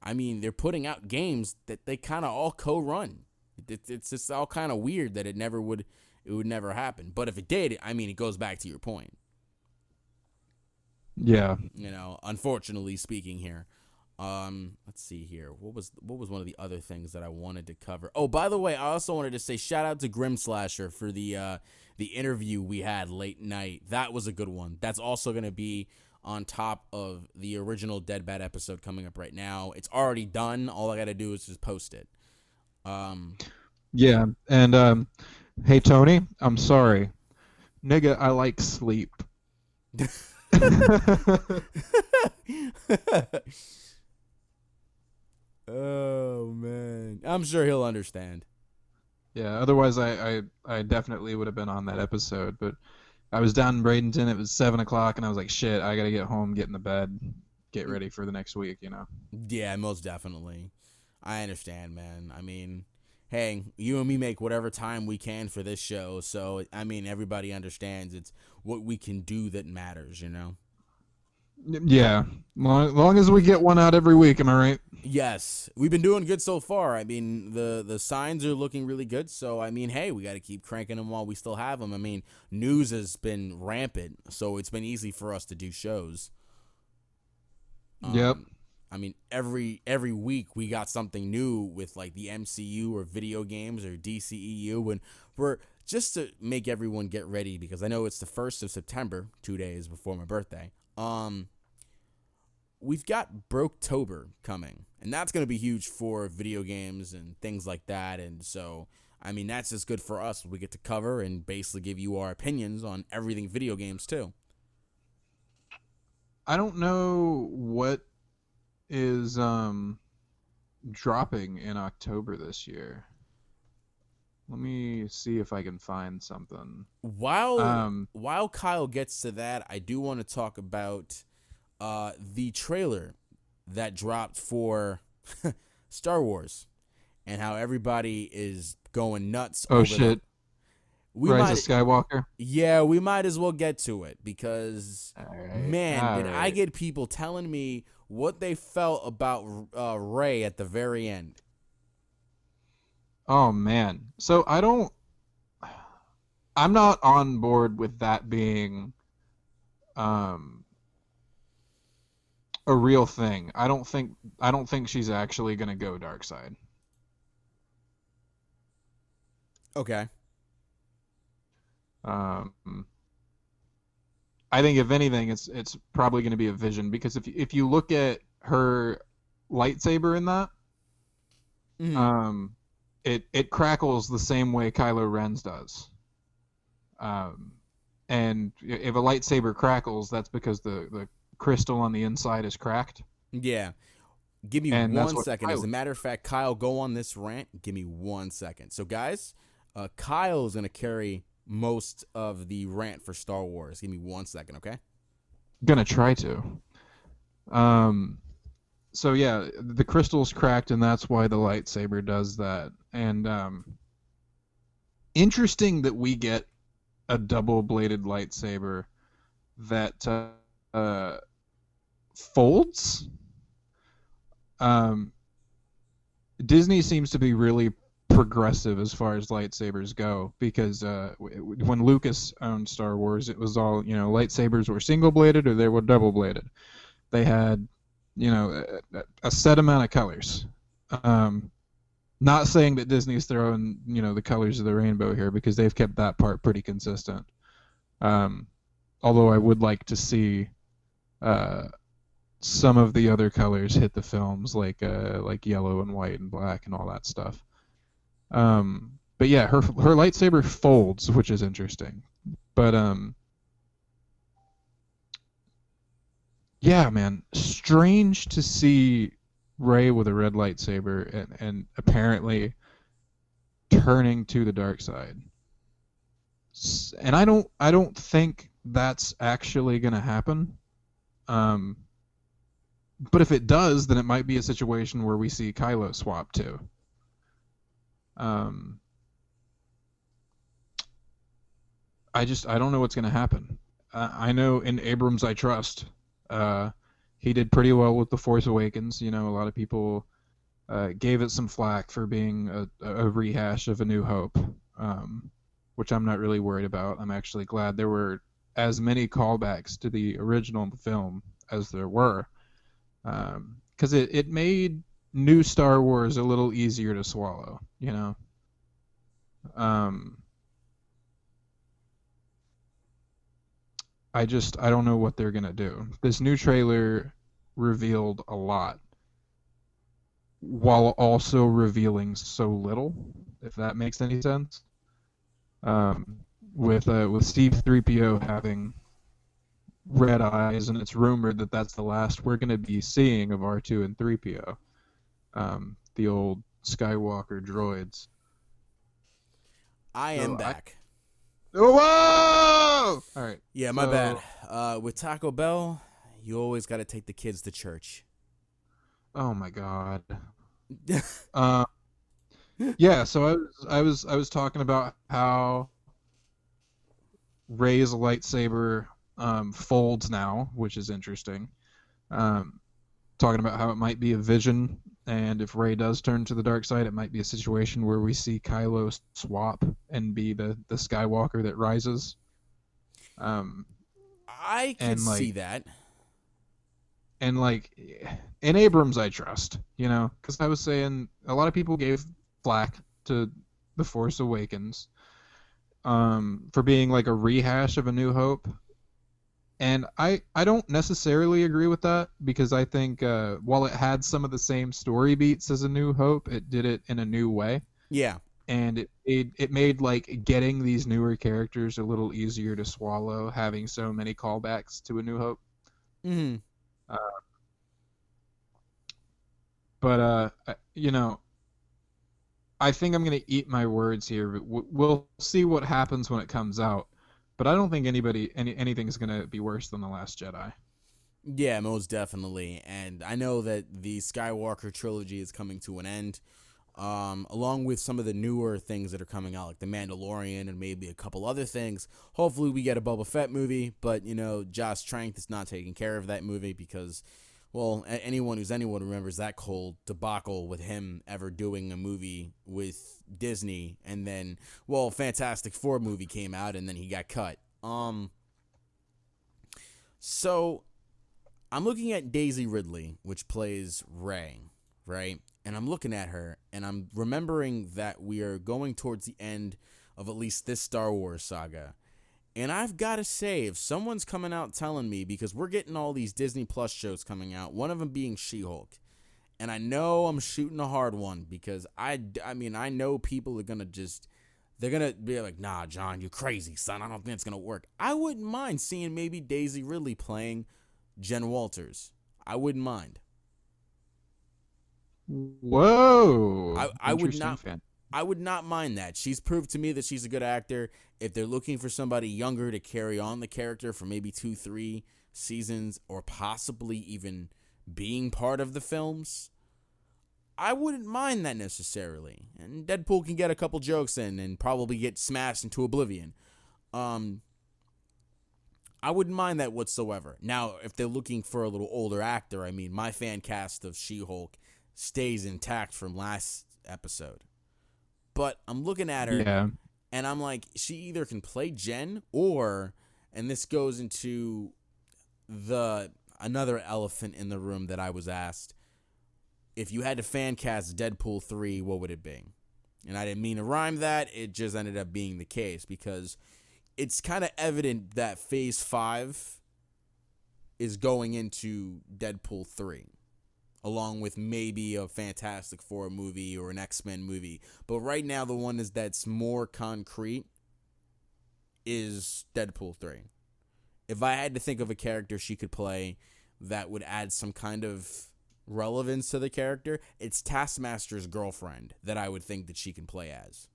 I mean, they're putting out games that they kind of all co-run. It, it's just all kind of weird that it never would it would never happen. But if it did, I mean, it goes back to your point. Yeah. You know, unfortunately speaking here. Um, let's see here. What was what was one of the other things that I wanted to cover? Oh, by the way, I also wanted to say shout out to Grim Slasher for the uh, the interview we had late night. That was a good one. That's also going to be on top of the original Dead Bad episode coming up right now. It's already done. All I got to do is just post it. Um, yeah, and um, hey, Tony, I'm sorry. Nigga, I like sleep. Oh, man. I'm sure he'll understand. Yeah, otherwise I, I, I definitely would have been on that episode, but I was down in Bradenton. It was seven o'clock, and I was like, shit, I got to get home, get in the bed, get ready for the next week, you know? Yeah, most definitely. I understand, man. I mean, hey, you and me make whatever time we can for this show, so, I mean, everybody understands it's what we can do that matters, you know? Yeah. Long, long as we get one out every week, am I right? Yes. We've been doing good so far. I mean, the, the signs are looking really good. So, I mean, hey, we got to keep cranking them while we still have them. I mean, news has been rampant, so it's been easy for us to do shows. Um, yep. I mean, every every week we got something new with, like, the M C U or video games or D C E U. And we're just to make everyone get ready, because I know it's the first of September, two days before my birthday. Um, we've got Broketober coming, and that's going to be huge for video games and things like that. And so, I mean, that's just good for us. We get to cover and basically give you our opinions on everything video games too. I don't know what is, um, dropping in October this year. Let me see if I can find something. While um, while Kyle gets to that, I do want to talk about uh, the trailer that dropped for Star Wars and how everybody is going nuts. Oh, over shit. We Rise might, of Skywalker? Yeah, we might as well get to it because, right. man, All did right. I get people telling me what they felt about uh, Rey at the very end. Oh, man. So I don't... I'm not on board with that being um, a real thing. I don't think I don't think she's actually going to go dark side. Okay. Um, I think, if anything, it's it's probably going to be a vision. Because if, if you look at her lightsaber in that... Mm. Um... It it crackles the same way Kylo Ren's does. Um, and if a lightsaber crackles, that's because the, the crystal on the inside is cracked. Yeah. Give me and one second. Kylo... As a matter of fact, Kyle, go on this rant. Give me one second. So, guys, uh, Kyle's going to carry most of the rant for Star Wars. Give me one second, okay? Going to try to. Um... So, yeah, the crystal's cracked, and that's why the lightsaber does that. And um, interesting that we get a double-bladed lightsaber that uh, uh, folds. Um, Disney seems to be really progressive as far as lightsabers go, because uh, when Lucas owned Star Wars, it was all, you know, lightsabers were single-bladed or they were double-bladed. They had... you know, a, a set amount of colors. Um, not saying that Disney's throwing, you know, the colors of the rainbow here, because they've kept that part pretty consistent. Um, although I would like to see uh, some of the other colors hit the films, like uh, like yellow and white and black and all that stuff. Um, but yeah, her her lightsaber folds, which is interesting. But um. Yeah, man. Strange to see Rey with a red lightsaber and, and apparently turning to the dark side. And I don't I don't think that's actually going to happen. Um, But if it does, then it might be a situation where we see Kylo swap too. Um, I just I don't know what's going to happen. Uh, I know in Abrams I trust. Uh, he did pretty well with The Force Awakens. You know, a lot of people uh, gave it some flack for being a, a rehash of A New Hope, um, which I'm not really worried about. I'm actually glad there were as many callbacks to the original film as there were. Because um, it, it made new Star Wars a little easier to swallow, you know. Um, I just, I don't know what they're going to do. This new trailer revealed a lot while also revealing so little, if that makes any sense. Um, with uh, with C three P O having red eyes, and it's rumored that that's the last we're going to be seeing of R two and three P O, um, the old Skywalker droids. I am so back. I... Whoa! All right. Yeah, my so... bad. Uh, with Taco Bell, you always got to take the kids to church. Oh my God. uh, yeah. So I was, I was, I was talking about how Rey's lightsaber. Um, folds now, which is interesting. Um, talking about how it might be a vision, and if Rey does turn to the dark side, it might be a situation where we see Kylo swap and be the, the Skywalker that rises. Um, I can like, see that. And like, in Abrams I trust, you know, because I was saying a lot of people gave flack to The Force Awakens um, for being like a rehash of A New Hope. And I, I don't necessarily agree with that, because I think uh, while it had some of the same story beats as A New Hope, it did it in a new way. Yeah. And it, it, it made like getting these newer characters a little easier to swallow, having so many callbacks to A New Hope. Mm-hmm. Uh, but, uh, you know, I think I'm going to eat my words here. But w- we'll see what happens when it comes out. But I don't think anybody any anything is going to be worse than The Last Jedi. Yeah, most definitely. And I know that the Skywalker trilogy is coming to an end, um, along with some of the newer things that are coming out, like The Mandalorian and maybe a couple other things. Hopefully we get a Boba Fett movie, but, you know, Josh Trank is not taking care of that movie because, well, anyone who's anyone remembers that whole debacle with him ever doing a movie with Disney, and then, well, Fantastic Four movie came out, and then he got cut. Um, so, I'm looking at Daisy Ridley, which plays Rey, right? And I'm looking at her, and I'm remembering that we are going towards the end of at least this Star Wars saga. And I've got to say, if someone's coming out telling me, because we're getting all these Disney Plus shows coming out, one of them being She-Hulk. And I know I'm shooting a hard one because, I, I mean, I know people are going to just, they're going to be like, nah, John, you're crazy, son. I don't think it's going to work. I wouldn't mind seeing maybe Daisy Ridley playing Jen Walters. I wouldn't mind. Whoa. I, I would not fan. I would not mind that. She's proved to me that she's a good actor. If they're looking for somebody younger to carry on the character for maybe two, three seasons, or possibly even being part of the films, I wouldn't mind that necessarily. And Deadpool can get a couple jokes in and probably get smashed into oblivion. Um, I wouldn't mind that whatsoever. Now, if they're looking for a little older actor, I mean, my fan cast of She-Hulk stays intact from last episode. But I'm looking at her, yeah. And I'm like, she either can play Jen or, and this goes into the... another elephant in the room that I was asked, if you had to fan cast Deadpool three, what would it be? And I didn't mean to rhyme that. It just ended up being the case because it's kind of evident that Phase five is going into Deadpool three, along with maybe a Fantastic Four movie or an X-Men movie. But right now, the one is that's more concrete is Deadpool three. If I had to think of a character she could play that would add some kind of relevance to the character, it's Taskmaster's girlfriend that I would think that she can play as.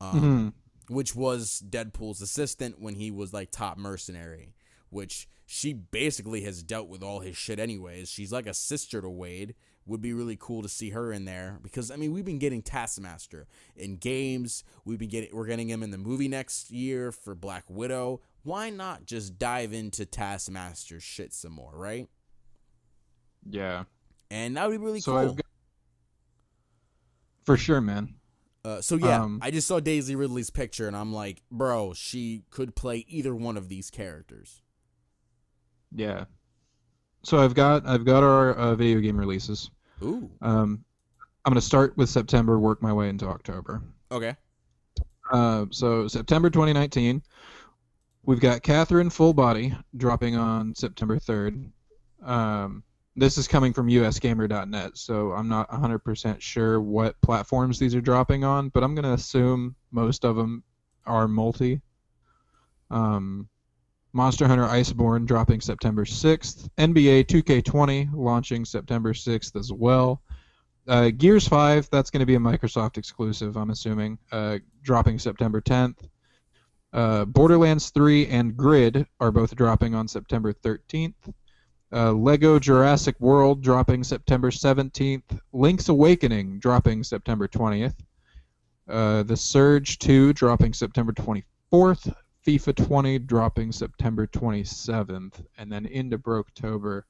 Um, mm-hmm. Which was Deadpool's assistant when he was like top mercenary, which she basically has dealt with all his shit anyways. She's like a sister to Wade. Would be really cool to see her in there because, I mean, we've been getting Taskmaster in games. We've been getting, we're getting him in the movie next year for Black Widow. Why not just dive into Taskmaster shit some more, right? Yeah. And that would be really so cool. I've got... For sure, man. Uh, so, yeah, um, I just saw Daisy Ridley's picture, and I'm like, bro, she could play either one of these characters. Yeah. So I've got I've got our uh, video game releases. Ooh. Um, I'm gonna start with September, work my way into October. Okay. Uh, so September twenty nineteen, we've got Catherine Full Body dropping on September third. Um, this is coming from U S Gamer dot net, so I'm not one hundred percent sure what platforms these are dropping on, but I'm gonna assume most of them are multi. Um. Monster Hunter Iceborne dropping September sixth. N B A two K twenty launching September sixth as well. Uh, Gears five, that's going to be a Microsoft exclusive, I'm assuming, uh, dropping September tenth. Uh, Borderlands three and Grid are both dropping on September thirteenth. Uh, LEGO Jurassic World dropping September seventeenth. Link's Awakening dropping September twentieth. Uh, The Surge two dropping September twenty-fourth. FIFA twenty dropping September twenty-seventh, and then into Broketober,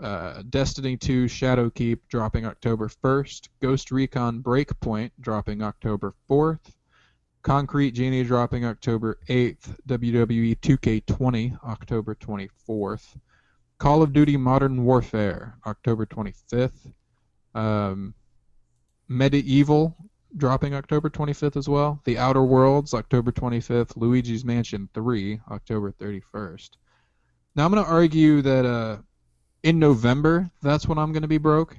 uh, Destiny two Shadowkeep dropping October first, Ghost Recon Breakpoint dropping October fourth, Concrete Genie dropping October eighth, W W E two K twenty October twenty-fourth, Call of Duty Modern Warfare October twenty-fifth, um, Medieval dropping October twenty-fifth as well. The Outer Worlds, October twenty-fifth. Luigi's Mansion three, October thirty-first. Now I'm going to argue that uh, in November, that's when I'm going to be broke.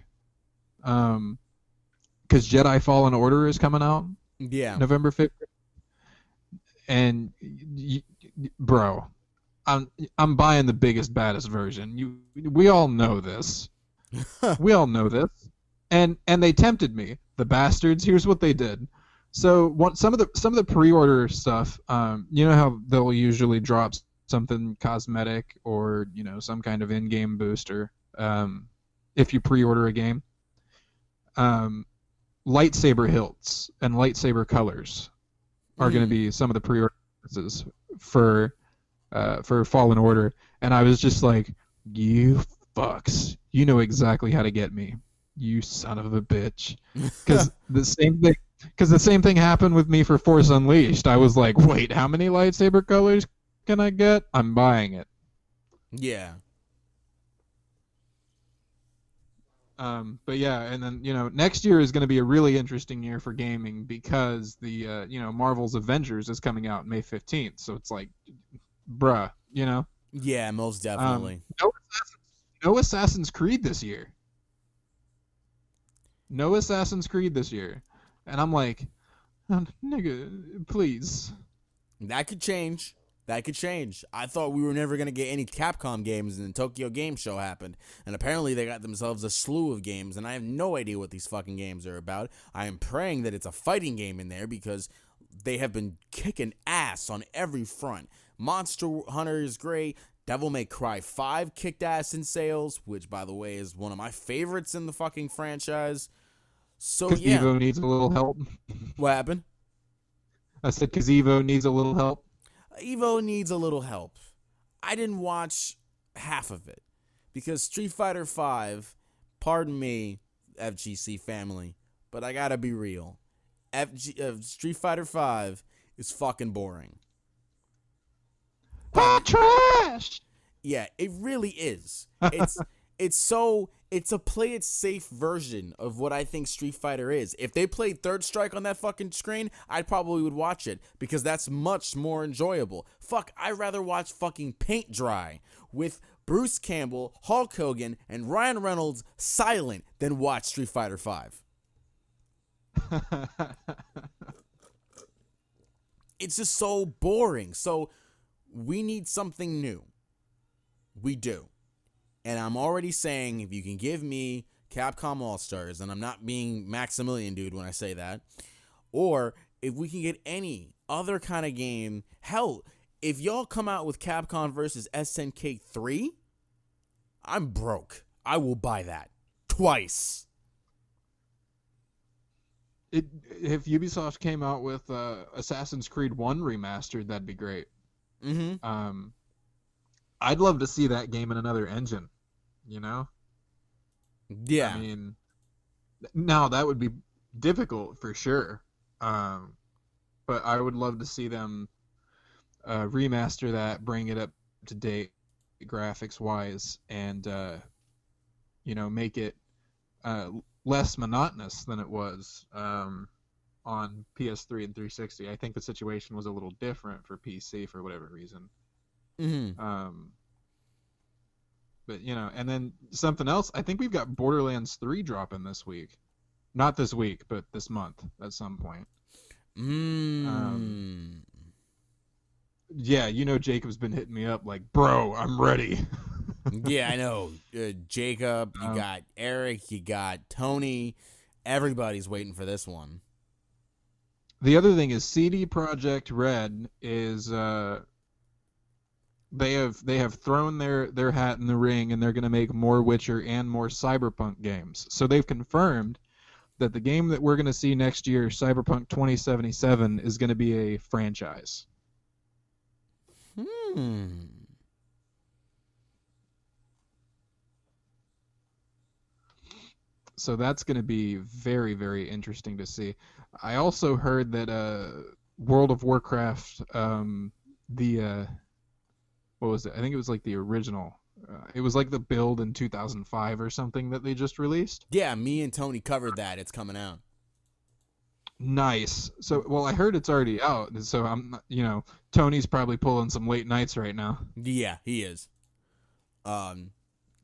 Um, because Jedi Fallen Order is coming out. Yeah. November fifth. And, y- y- bro, I'm I'm buying the biggest, baddest version. You, we all know this. we all know this. And and they tempted me. The bastards. Here's what they did. So one, some of the some of the pre-order stuff. Um, you know how they'll usually drop something cosmetic or you know some kind of in-game booster. Um, if you pre-order a game, um, lightsaber hilts and lightsaber colors are mm. going to be some of the pre-orders for uh, for Fallen Order. And I was just like, you fucks, you know exactly how to get me. You son of a bitch. Because the same thing because the same thing happened with me for Force Unleashed. I was like, wait, how many lightsaber colors can I get? I'm buying it. Yeah. Um, but yeah, and then, you know, next year is going to be a really interesting year for gaming because the, uh, you know, Marvel's Avengers is coming out May fifteenth. So it's like, bruh, you know? Yeah, most definitely. Um, no, Assassin's, no Assassin's Creed this year. No Assassin's Creed this year. And I'm like, oh, nigga, please. That could change. That could change. I thought we were never going to get any Capcom games, and the Tokyo Game Show happened. And apparently they got themselves a slew of games, and I have no idea what these fucking games are about. I am praying that it's a fighting game in there because they have been kicking ass on every front. Monster Hunter is great. Devil May Cry five kicked ass in sales, which, by the way, is one of my favorites in the fucking franchise. So, yeah. Evo needs a little help. What happened? I said because Evo needs a little help. Evo needs a little help. I didn't watch half of it because Street Fighter five, pardon me, F G C family, but I gotta be real. F G, uh, Street Fighter five is fucking boring. Hot trash. Yeah, it really is. It's it's so it's a play it safe version of what I think Street Fighter is. If they played Third Strike on that fucking screen, I probably would watch it because that's much more enjoyable. Fuck, I'd rather watch fucking Paint Dry with Bruce Campbell, Hulk Hogan, and Ryan Reynolds silent than watch Street Fighter five. It's just so boring. So we need something new. We do. And I'm already saying if you can give me Capcom All-Stars, and I'm not being Maximilian dude when I say that, or if we can get any other kind of game, hell, if y'all come out with Capcom versus S N K three, I'm broke. I will buy that twice. It, if Ubisoft came out with uh, Assassin's Creed one remastered, that'd be great. Mm-hmm. Um, I'd love to see that game in another engine, you know? Yeah. I mean, now that would be difficult for sure. Um, but I would love to see them uh, remaster that, bring it up to date graphics-wise, and, uh, you know, make it uh, less monotonous than it was um, on P S three and three sixty. I think the situation was a little different for P C for whatever reason. Mm-hmm. Um, but, you know, and then something else, I think we've got Borderlands three dropping this week. Not this week, but this month at some point. Mm. Um, yeah, you know Jacob's been hitting me up like, bro, I'm ready. Yeah, I know. Uh, Jacob, you um, got Eric, you got Tony. Everybody's waiting for this one. The other thing is C D Projekt Red is... Uh, They have they have thrown their, their hat in the ring, and they're going to make more Witcher and more Cyberpunk games. So they've confirmed that the game that we're going to see next year, Cyberpunk twenty seventy-seven, is going to be a franchise. Hmm. So that's going to be very, very interesting to see. I also heard that uh, World of Warcraft, um, the... Uh, What was it? I think it was like the original. Uh, it was like the build in two thousand five or something that they just released. Yeah, me and Tony covered that. It's coming out. Nice. So, well, I heard it's already out. So I'm, you know, Tony's probably pulling some late nights right now. Yeah, he is. Um,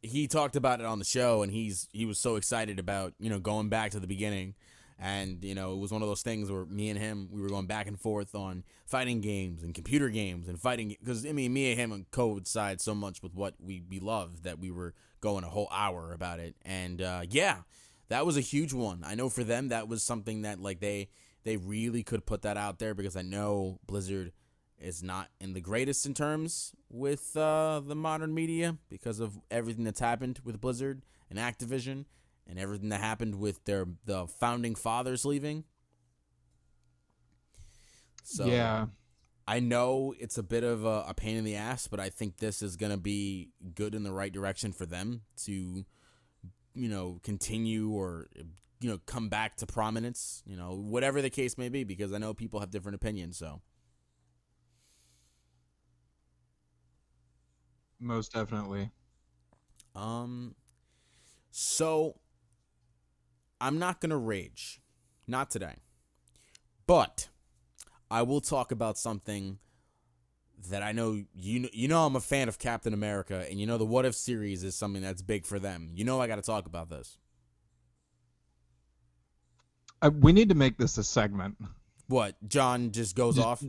he talked about it on the show, and he's he was so excited about, you know, going back to the beginning. And, you know, it was one of those things where me and him, we were going back and forth on fighting games and computer games and fighting. Because, I mean, me and him coincide so much with what we, we love that we were going a whole hour about it. And, uh, yeah, that was a huge one. I know for them that was something that, like, they they really could put that out there, because I know Blizzard is not in the greatest in terms with uh, the modern media because of everything that's happened with Blizzard and Activision. And everything that happened with their the founding fathers leaving. So yeah. I know it's a bit of a, a pain in the ass, but I think this is going to be good in the right direction for them to, you know, continue or, you know, come back to prominence, you know, whatever the case may be, because I know people have different opinions. So most definitely. Um, so. I'm not going to rage, not today, but I will talk about something that I know, you know, you know I'm a fan of Captain America, and you know the What If series is something that's big for them. You know I got to talk about this. Uh, we need to make this a segment. What, John just goes just, off?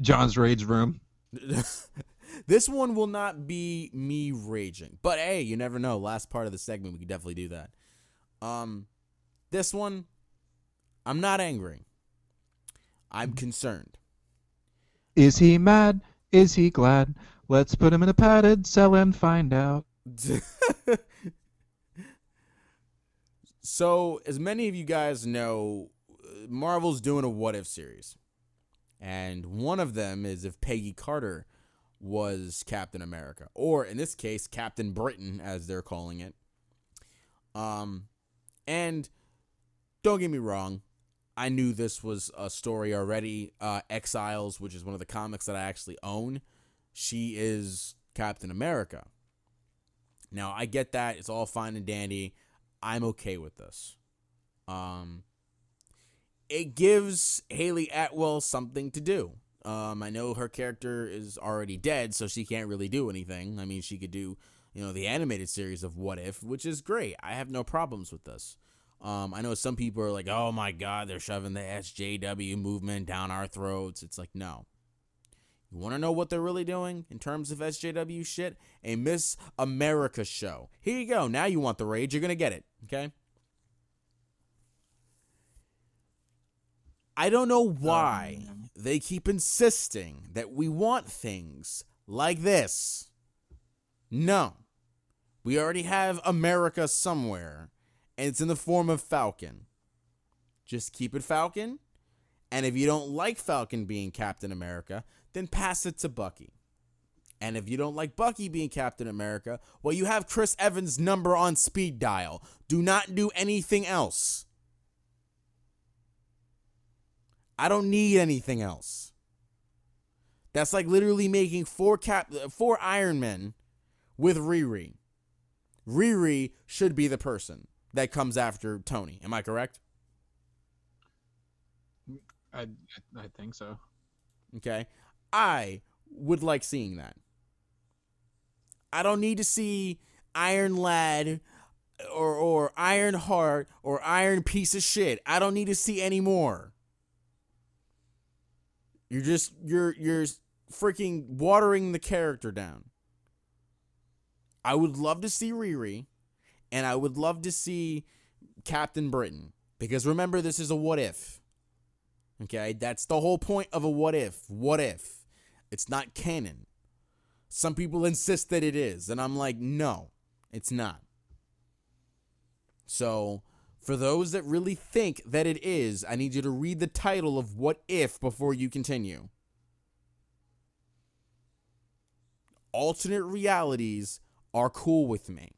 John's rage room. This one will not be me raging, but hey, you never know. Last part of the segment, we could definitely do that. Um, this one, I'm not angry. I'm concerned. Is he mad? Is he glad? Let's put him in a padded cell and find out. So, as many of you guys know, Marvel's doing a What If series. And one of them is if Peggy Carter was Captain America. Or, in this case, Captain Britain, as they're calling it. Um... And don't get me wrong, I knew this was a story already. Uh, Exiles, which is one of the comics that I actually own, she is Captain America. Now, I get that. It's all fine and dandy. I'm okay with this. Um, it gives Haley Atwell something to do. Um, I know her character is already dead, so she can't really do anything. I mean, she could do... You know, the animated series of What If, which is great. I have no problems with this. Um, I know some people are like, oh, my God, they're shoving the S J W movement down our throats. It's like, no. You want to know what they're really doing in terms of S J W shit? A Miss America show. Here you go. Now you want the rage. You're going to get it. Okay? I don't know why um, they keep insisting that we want things like this. No. We already have America somewhere, and it's in the form of Falcon. Just keep it Falcon, and if you don't like Falcon being Captain America, then pass it to Bucky. And if you don't like Bucky being Captain America, well, you have Chris Evans' number on speed dial. Do not do anything else. I don't need anything else. That's like literally making four cap, four Iron Men with Riri. Riri should be the person that comes after Tony. Am I correct? I I think so. Okay. I would like seeing that. I don't need to see Iron Lad or, or Iron Heart or Iron Piece of Shit. I don't need to see any more. You're just, you're, you're freaking watering the character down. I would love to see Riri, and I would love to see Captain Britain. Because remember, this is a what if. Okay, that's the whole point of a what if. What if? It's not canon. Some people insist that it is, and I'm like, no, it's not. So, for those that really think that it is, I need you to read the title of What If before you continue. Alternate realities are cool with me.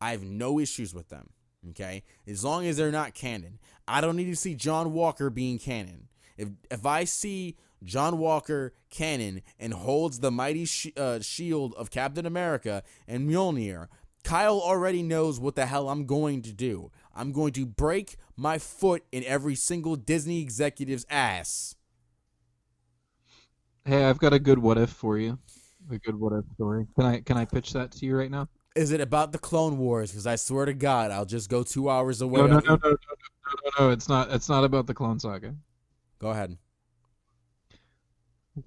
I have no issues with them, okay? As long as they're not canon. I don't need to see John Walker being canon. If if I see John Walker canon and holds the mighty sh- uh, shield of Captain America and Mjolnir, Kyle already knows what the hell I'm going to do. I'm going to break my foot in every single Disney executive's ass. Hey, I've got a good what if for you. A good what if story. Can I can I pitch that to you right now? Is it about the Clone Wars? Because I swear to God, I'll just go two hours away. No, no, no, no, no, no, no, no, it's not. It's not about the Clone Saga. Go ahead.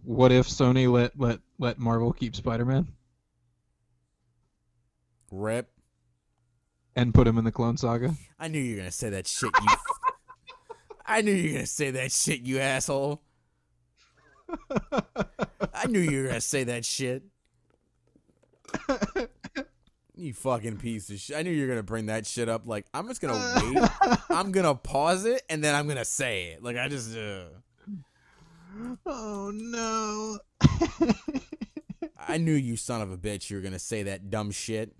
What if Sony let let let Marvel keep Spider-Man? Rip. And put him in the Clone Saga. I knew you were gonna say that shit. You. I knew you were gonna say that shit. You asshole. I knew you were gonna say that shit. You fucking piece of shit. I knew you were going to bring that shit up. Like, I'm just going to wait. I'm going to pause it, and then I'm going to say it. Like, I just... Uh... Oh, no. I knew you son of a bitch you were going to say that dumb shit.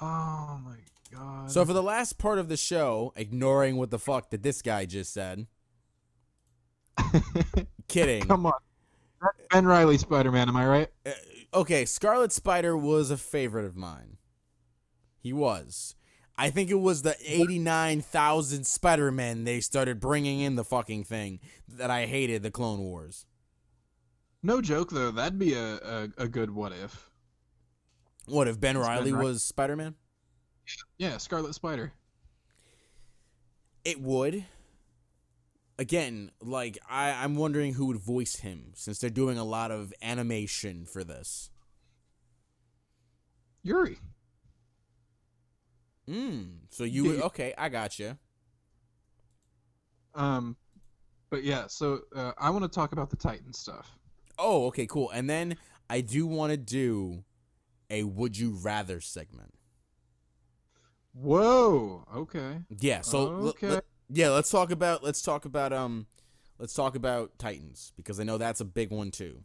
Oh, my God. So, for the last part of the show, ignoring what the fuck that this guy just said. Kidding. Come on. Ben Reilly Spider-Man, am I right? Uh, Okay, Scarlet Spider was a favorite of mine. He was. I think it was the eighty-nine thousand Spider-Men they started bringing in the fucking thing that I hated, the Clone Wars. No joke, though. That'd be a, a, a good what if. What if Ben Reilly was Spider-Man? Yeah, Scarlet Spider. It would. Again, like, I, I'm wondering who would voice him, since they're doing a lot of animation for this. Yuri. Mm, so you would... Okay, I gotcha. Um, but yeah, so uh, I want to talk about the Titan stuff. Oh, okay, cool. And then I do want to do a Would You Rather segment. Whoa, okay. Yeah, so... Okay. L- l- Yeah, let's talk about let's talk about um let's talk about Titans, because I know that's a big one too.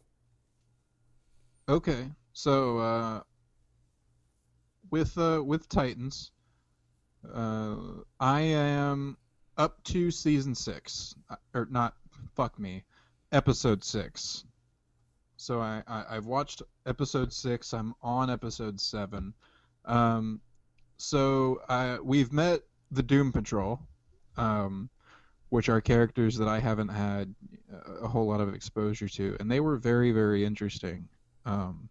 Okay. So uh with uh with Titans, uh I am up to season six. Or not fuck me. Episode six. So I, I I've watched episode six, I'm on episode seven. Um so I we've met the Doom Patrol. Um, which are characters that I haven't had a whole lot of exposure to, and they were very, very interesting. Um,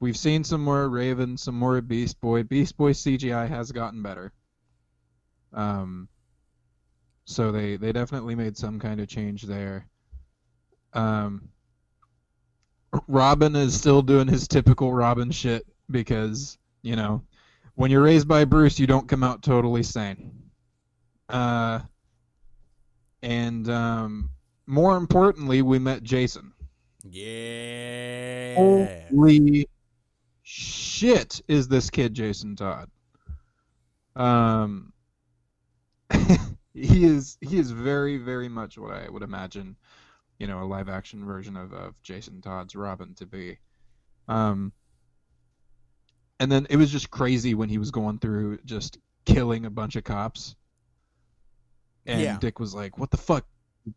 we've seen some more Raven, some more Beast Boy. Beast Boy C G I has gotten better. Um, so they, they definitely made some kind of change there. Um, Robin is still doing his typical Robin shit because, you know, when you're raised by Bruce, you don't come out totally sane. Uh, And um, more importantly, we met Jason. Yeah. Holy shit is this kid Jason Todd. Um, he is he is very, very much what I would imagine, you know, a live action version of, of Jason Todd's Robin to be. Um, and then it was just crazy when he was going through just killing a bunch of cops. And yeah. Dick was like, what the fuck?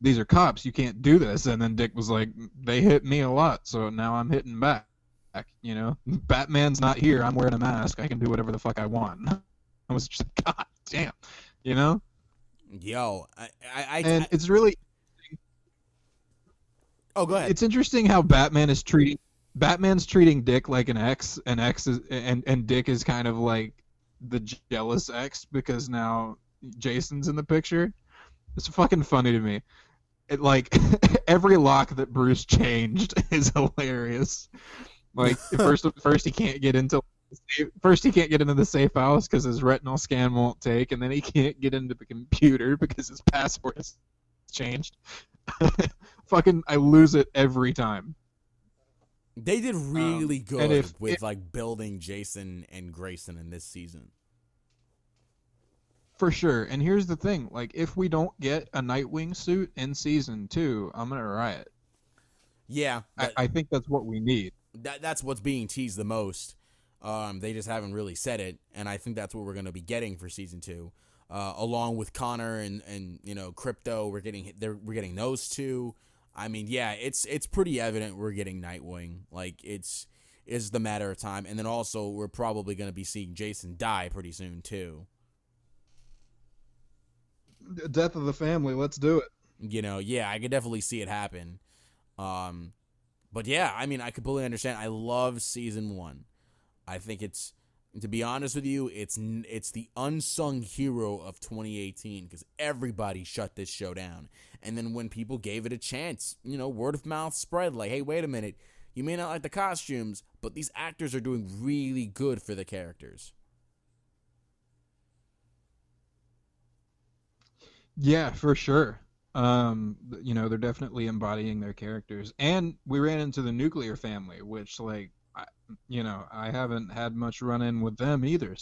These are cops. You can't do this. And then Dick was like, they hit me a lot, so now I'm hitting back. You know, Batman's not here. I'm wearing a mask. I can do whatever the fuck I want. I was just like, God damn. You know? Yo. I, I, I And I, it's really... Oh, go ahead. It's interesting how Batman is treating... Batman's treating Dick like an ex, and, ex is, and, and Dick is kind of like the jealous ex because now Jason's in the picture. It's fucking funny to me. It, like, every lock that Bruce changed is hilarious. Like, first, first he can't get into first he can't get into the safe house because his retinal scan won't take, and then he can't get into the computer because his passport has changed. Fucking, I lose it every time. They did really um, good if, with if, like building Jason and Grayson in this season. For sure. And here's the thing, like if we don't get a Nightwing suit in season two, I'm gonna riot. Yeah. I, I think that's what we need. That that's what's being teased the most. Um, they just haven't really said it, and I think that's what we're gonna be getting for season two. Uh, along with Connor and, and you know, Crypto, we're getting they're we're getting those two. I mean, yeah, it's it's pretty evident we're getting Nightwing. Like it's is the matter of time. And then also we're probably gonna be seeing Jason die pretty soon too. Death of the family, let's do it. You know, yeah, I could definitely see it happen. Um, but yeah, I mean, I completely understand. I love season one. I think it's, to be honest with you, it's it's the unsung hero of twenty eighteen because everybody shut this show down. And then when people gave it a chance, you know, word of mouth spread like, hey, wait a minute, you may not like the costumes, but these actors are doing really good for the characters. Yeah, for sure. Um, you know, they're definitely embodying their characters. And we ran into the nuclear family, which, like, I, you know, I haven't had much run-in with them either.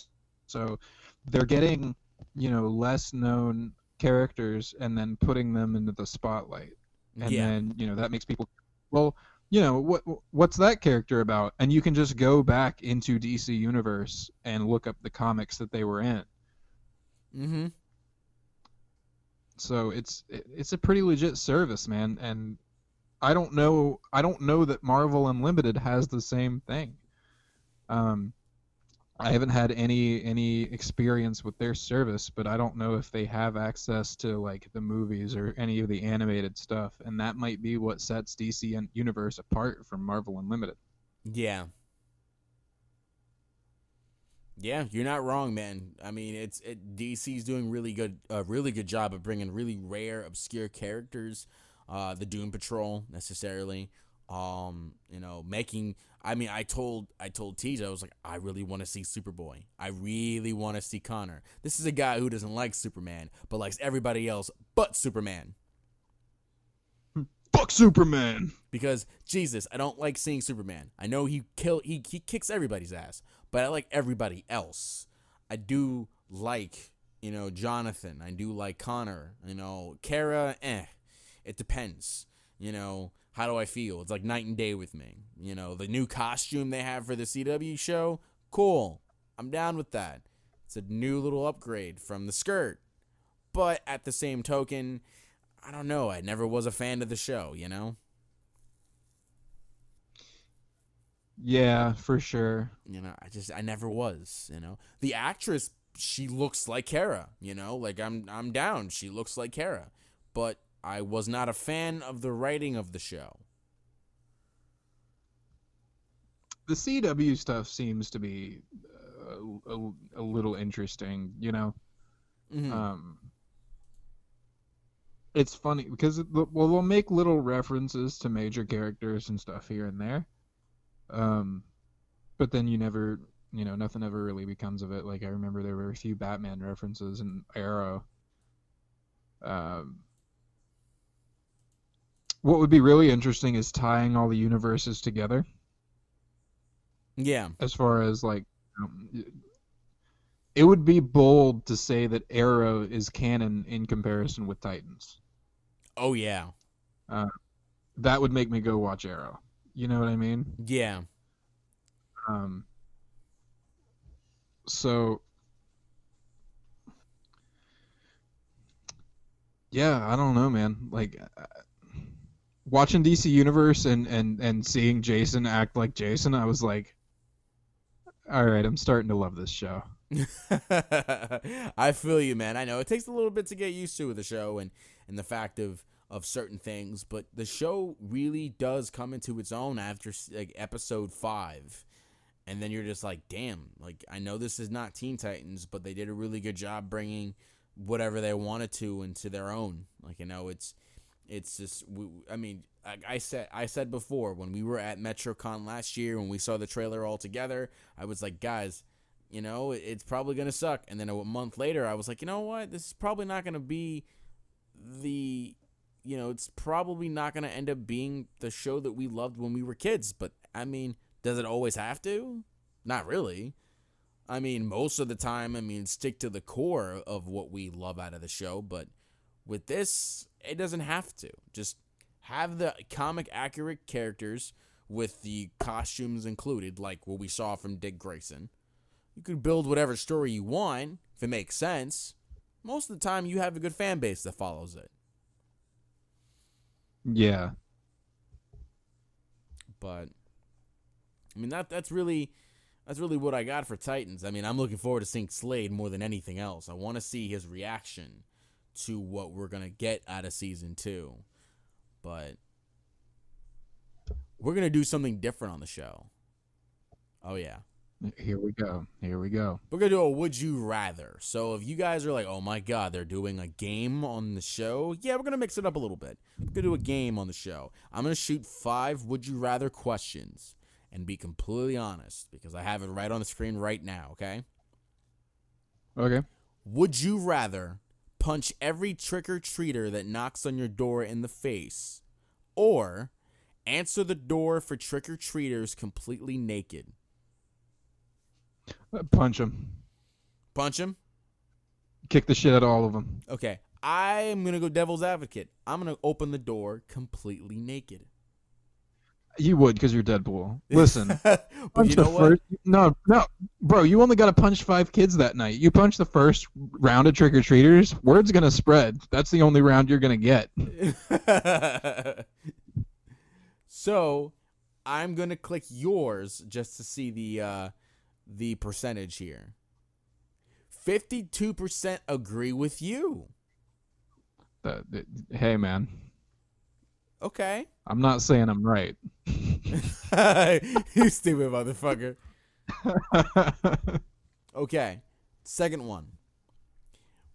So they're getting, you know, less-known characters and then putting them into the spotlight. And yeah. then, you know, that makes people, well, you know, what what's that character about? And you can just go back into D C Universe and look up the comics that they were in. Mm-hmm. So it's it's a pretty legit service, man, and I don't know I don't know that Marvel Unlimited has the same thing. Um, I haven't had any any experience with their service, but I don't know if they have access to like the movies or any of the animated stuff, and that might be what sets D C Universe apart from Marvel Unlimited. Yeah. Yeah, you're not wrong, man. I mean, it's it, D C's doing really good, a uh, really good job of bringing really rare, obscure characters. Uh, the Doom Patrol, necessarily. Um, you know, making. I mean, I told I told T J, I was like, I really want to see Superboy. I really want to see Connor. This is a guy who doesn't like Superman, but likes everybody else but Superman. Fuck Superman. Because Jesus, I don't like seeing Superman. I know he kill he he kicks everybody's ass. But I like everybody else. I do like, you know, Jonathan. I do like Connor. You know, Kara, eh. It depends. You know, how do I feel? It's like night and day with me. You know, the new costume they have for the C W show, cool. I'm down with that. It's a new little upgrade from the skirt. But at the same token, I don't know. I never was a fan of the show, you know? Yeah, for sure. You know, I just I never was, you know. The actress, she looks like Kara, you know? Like I'm I'm down. She looks like Kara. But I was not a fan of the writing of the show. The C W stuff seems to be uh, a, a little interesting, you know. Mm-hmm. Um It's funny because it, well, they'll make little references to major characters and stuff here and there. Um, but then you never, you know, nothing ever really becomes of it. Like I remember there were a few Batman references in Arrow. Um, What would be really interesting is tying all the universes together. Yeah. As far as, like, um, it would be bold to say that Arrow is canon in comparison with Titans. Oh, yeah. Uh, that would make me go watch Arrow. You know what I mean? Yeah. Um. So... Yeah, I don't know, man. Like, uh, watching D C Universe and, and, and seeing Jason act like Jason, I was like, all right, I'm starting to love this show. I feel you, man. I know it takes a little bit to get used to with the show and, and the fact of, of certain things, but the show really does come into its own after, like, episode five. And then you're just like, damn, like, I know this is not Teen Titans, but they did a really good job bringing whatever they wanted to into their own. Like, you know, it's it's just we, I mean like I said I said before when we were at MetroCon last year, when we saw the trailer all together, I was like, guys, you know, it's probably gonna suck. And then a month later I was like, you know what, this is probably not gonna be the you know it's probably not gonna end up being the show that we loved when we were kids. But I mean, does it always have to? Not really. I mean, most of the time, I mean, stick to the core of what we love out of the show. But with this, it doesn't have to. Just have the comic accurate characters with the costumes included, like what we saw from Dick Grayson. You could build whatever story you want, if it makes sense. Most of the time, you have a good fan base that follows it. Yeah. But, I mean, that that's really... That's really what I got for Titans. I mean, I'm looking forward to seeing Slade more than anything else. I want to see his reaction to what we're going to get out of season two. But we're going to do something different on the show. Oh, yeah. Here we go. Here we go. We're going to do a Would You Rather. So if you guys are like, oh, my God, they're doing a game on the show. Yeah, we're going to mix it up a little bit. We're going to do a game on the show. I'm going to shoot five Would You Rather questions. And be completely honest, because I have it right on the screen right now, okay? Okay. Would you rather punch every trick-or-treater that knocks on your door in the face, or answer the door for trick-or-treaters completely naked? Punch them. Punch them? Kick the shit out of all of them. Okay. I'm going to go devil's advocate. I'm going to open the door completely naked. You would, because you're Deadpool. Listen, but you know what? First, no, no, bro, you only got to punch five kids that night. You punch the first round of trick-or-treaters, word's going to spread. That's the only round you're going to get. So I'm going to click yours just to see the, uh, the percentage here. fifty-two percent agree with you. Uh, hey, man. Okay. I'm not saying I'm right. You stupid motherfucker. Okay. Second one.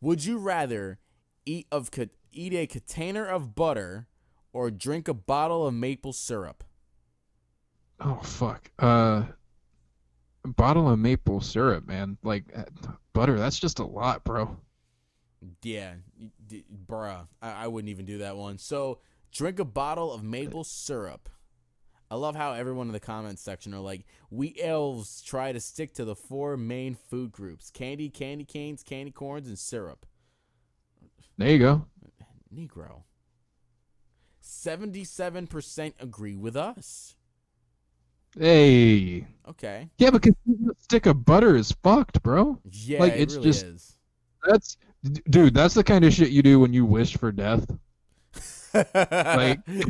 Would you rather eat of eat a container of butter or drink a bottle of maple syrup? Oh, fuck. Uh, a bottle of maple syrup, man. Like, butter, that's just a lot, bro. Yeah. D- bruh. I-, I wouldn't even do that one. So... Drink a bottle of maple syrup. I love how everyone in the comments section are like, we elves try to stick to the four main food groups. Candy, candy canes, candy corns, and syrup. There you go. Negro. seventy-seven percent agree with us. Hey. Okay. Yeah, because a stick of butter is fucked, bro. Yeah, like, it's it really just, is. That's, dude, that's the kind of shit you do when you wish for death. Like, you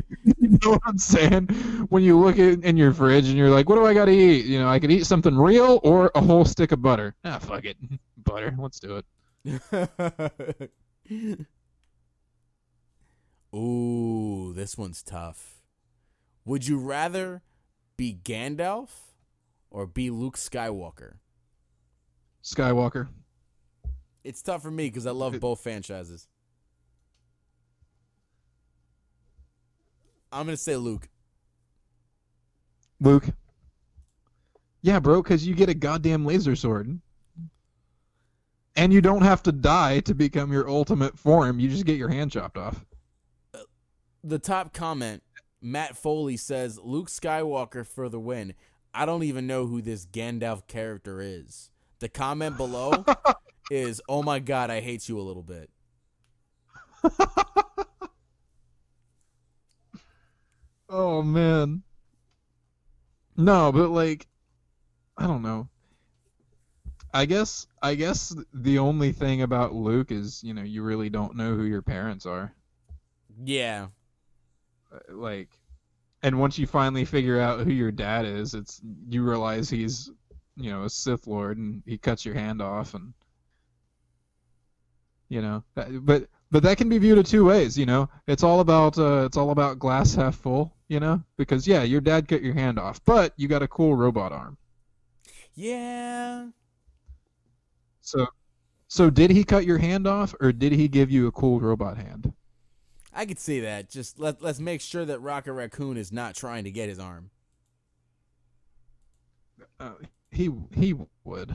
know what I'm saying? When you look at, in your fridge and you're like, what do I got to eat? You know, I could eat something real or a whole stick of butter. Ah, fuck it. Butter. Let's do it. Ooh, this one's tough. Would you rather be Gandalf or be Luke Skywalker? Skywalker. It's tough for me because I love it, both franchises. I'm going to say Luke. Luke. Yeah, bro, because you get a goddamn laser sword. And you don't have to die to become your ultimate form. You just get your hand chopped off. Uh, the top comment, Matt Foley says, Luke Skywalker for the win. I don't even know who this Gandalf character is. The comment below is, oh my God, I hate you a little bit. Oh, man. No, but like, I don't know. I guess I guess the only thing about Luke is, you know, you really don't know who your parents are. Yeah. Like, and once you finally figure out who your dad is, it's you realize he's, you know, a Sith Lord, and he cuts your hand off, and you know, but but that can be viewed in two ways, you know. It's all about uh, it's all about glass half full, you know, because yeah, your dad cut your hand off, but you got a cool robot arm. Yeah. So, so did he cut your hand off, or did he give you a cool robot hand? I could see that. Just let, let's make sure that Rocket Raccoon is not trying to get his arm. Uh, he he would.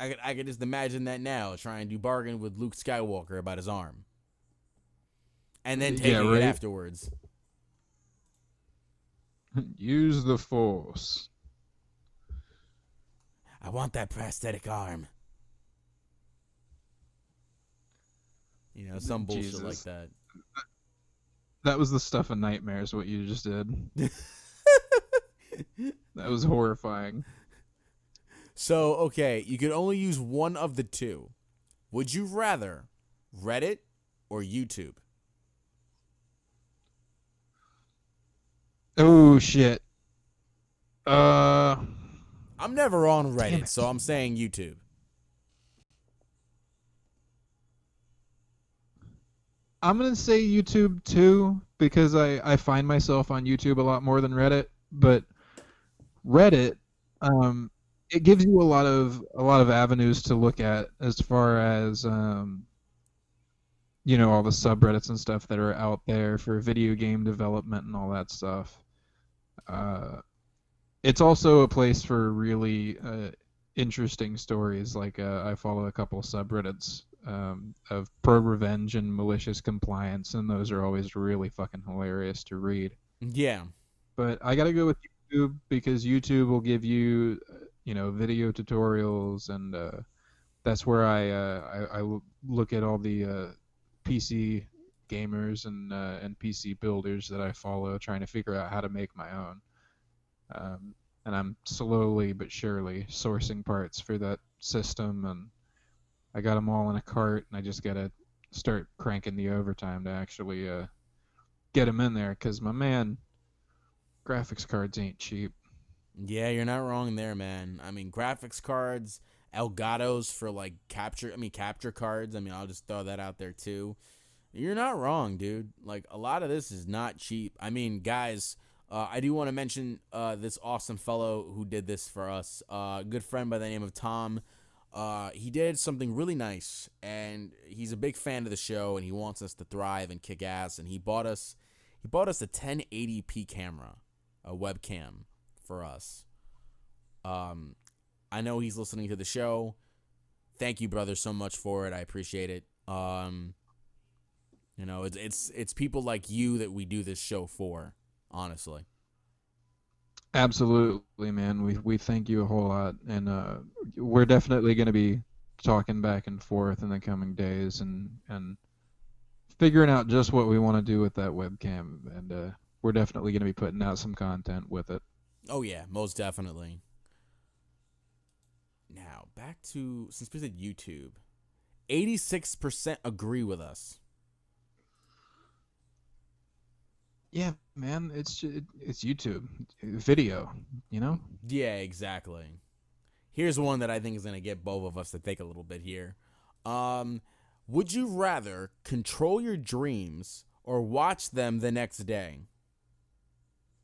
I could I could just imagine that now, trying to bargain with Luke Skywalker about his arm, and then taking yeah, right? it afterwards. Use the Force. I want that prosthetic arm. You know, some bullshit Jesus. like that. That was the stuff of nightmares, what you just did. That was horrifying. So, okay, you could only use one of the two. Would you rather Reddit or YouTube? Oh, shit. Uh, I'm never on Reddit, so I'm saying YouTube. I'm going to say YouTube, too, because I, I find myself on YouTube a lot more than Reddit. But Reddit, um, it gives you a lot of a lot of avenues to look at as far as, um, you know, all the subreddits and stuff that are out there for video game development and all that stuff. Uh, it's also a place for really uh, interesting stories. Like uh, I follow a couple of subreddits. Um, of pro revenge and malicious compliance, and those are always really fucking hilarious to read. Yeah. But I gotta go with YouTube because YouTube will give you, you know, video tutorials, and uh, that's where I, uh, I I look at all the uh, P C gamers and uh, and P C builders that I follow, trying to figure out how to make my own. Um, and I'm slowly but surely sourcing parts for that system, and I got them all in a cart, and I just got to start cranking the overtime to actually uh, get them in there, because, my man, graphics cards ain't cheap. Yeah, you're not wrong there, man. I mean, graphics cards, Elgato's for, like, capture, I mean, capture cards. I mean, I'll just throw that out there, too. You're not wrong, dude. Like, a lot of this is not cheap. I mean, guys, uh, I do want to mention uh, this awesome fellow who did this for us, uh, a good friend by the name of Tom. Uh, he did something really nice, and he's a big fan of the show, and he wants us to thrive and kick ass. And he bought us, he bought us a ten eighty p camera, a webcam for us. Um, I know he's listening to the show. Thank you, brother, so much for it. I appreciate it. Um, you know, it's it's it's people like you that we do this show for, honestly. Absolutely, man. We we thank you a whole lot, and uh, we're definitely going to be talking back and forth in the coming days, and and figuring out just what we want to do with that webcam, and uh, we're definitely going to be putting out some content with it. Oh yeah, most definitely. Now back to, since we said YouTube, eighty-six percent agree with us. Yeah, man, it's it's YouTube, video, you know? Yeah, exactly. Here's one that I think is going to get both of us to think a little bit here. Um, would you rather control your dreams or watch them the next day?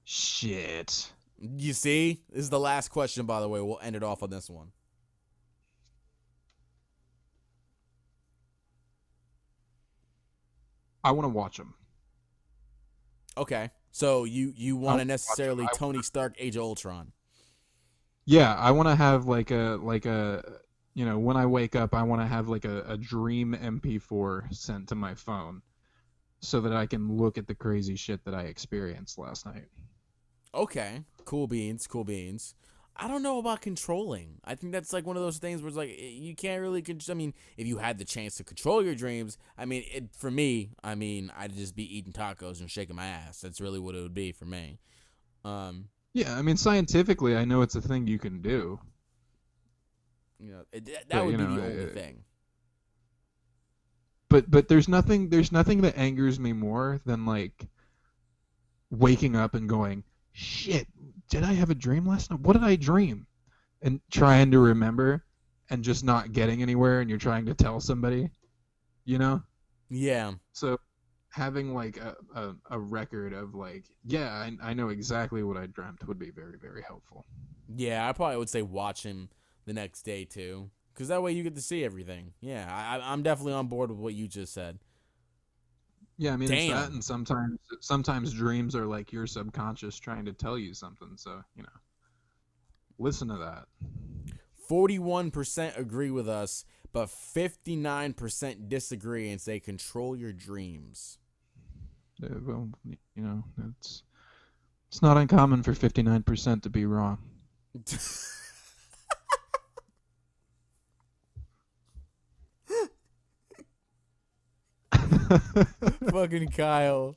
Shit. You see? This is the last question, by the way. We'll end it off on this one. I want to watch them. Okay, so you, you want to necessarily watch, Tony wanna, Stark Age of Ultron? Yeah, I want to have like a like a you know when I wake up, I want to have like a, a dream M P four sent to my phone, so that I can look at the crazy shit that I experienced last night. Okay, cool beans, cool beans. I don't know about controlling. I think that's like one of those things where it's like you can't really. Con- I mean, if you had the chance to control your dreams, I mean, it, for me, I mean, I'd just be eating tacos and shaking my ass. That's really what it would be for me. Um, yeah, I mean, scientifically, I know it's a thing you can do. You know, it, that but, would be know, the only it, thing. But but there's nothing there's nothing that angers me more than like waking up and going, shit, did I have a dream last night? What did I dream? And trying to remember and just not getting anywhere, and you're trying to tell somebody, you know? Yeah. So having like a, a, a record of like, yeah, I, I know exactly what I dreamt would be very, very helpful. Yeah, I probably would say watch him the next day too, because that way you get to see everything. Yeah, I, I'm definitely on board with what you just said. Yeah, I mean, Damn. It's that, and sometimes sometimes dreams are like your subconscious trying to tell you something, so, you know, listen to that. forty-one percent agree with us, but fifty-nine percent disagree and say control your dreams. Yeah, well, you know, it's, it's not uncommon for fifty-nine percent to be wrong. Fucking Kyle.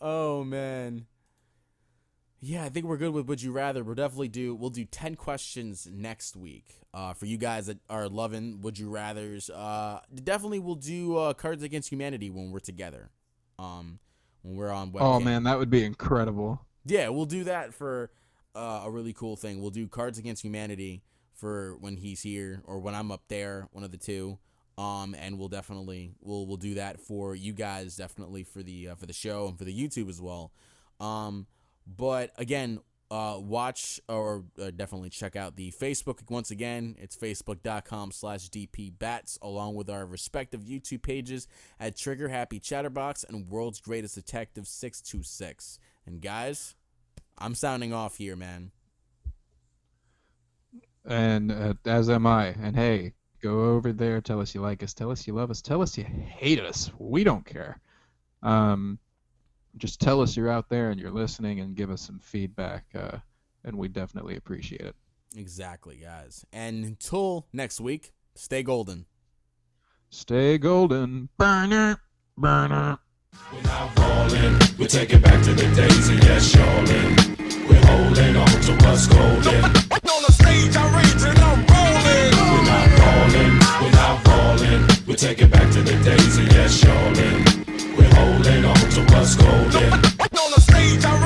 Oh man. Yeah, I think we're good with Would You Rather. We'll definitely do we'll do ten questions next week. Uh for you guys that are loving Would You Rathers. Uh definitely we'll do uh Cards Against Humanity when we're together. Um when we're on webcam. Oh man, that would be incredible. Yeah, we'll do that for uh a really cool thing. We'll do Cards Against Humanity for when he's here or when I'm up there, one of the two. Um, and we'll definitely, we'll, we'll do that for you guys, definitely for the, uh, for the show and for the YouTube as well. Um, but again, uh, watch or uh, definitely check out the Facebook. Once again, it's facebook.com slash dpbats along with our respective YouTube pages at Trigger Happy Chatterbox and World's Greatest Detective six two six. And guys, I'm sounding off here, man. And, uh, as am I. And hey, go over there, tell us you like us, tell us you love us, tell us you hate us. We don't care. Um, just tell us you're out there and you're listening and give us some feedback, uh, and we definitely appreciate it. Exactly, guys. And until next week, stay golden. Stay golden. Burner, burner. We're not falling. We're taking back to the days of yes, surely. We're holding on to what's golden. On the stage, I rage and I'm rolling. We're not falling, we're not falling. We're taking back to the days of yes, surely. We're holding on to what's golden. On the stage, I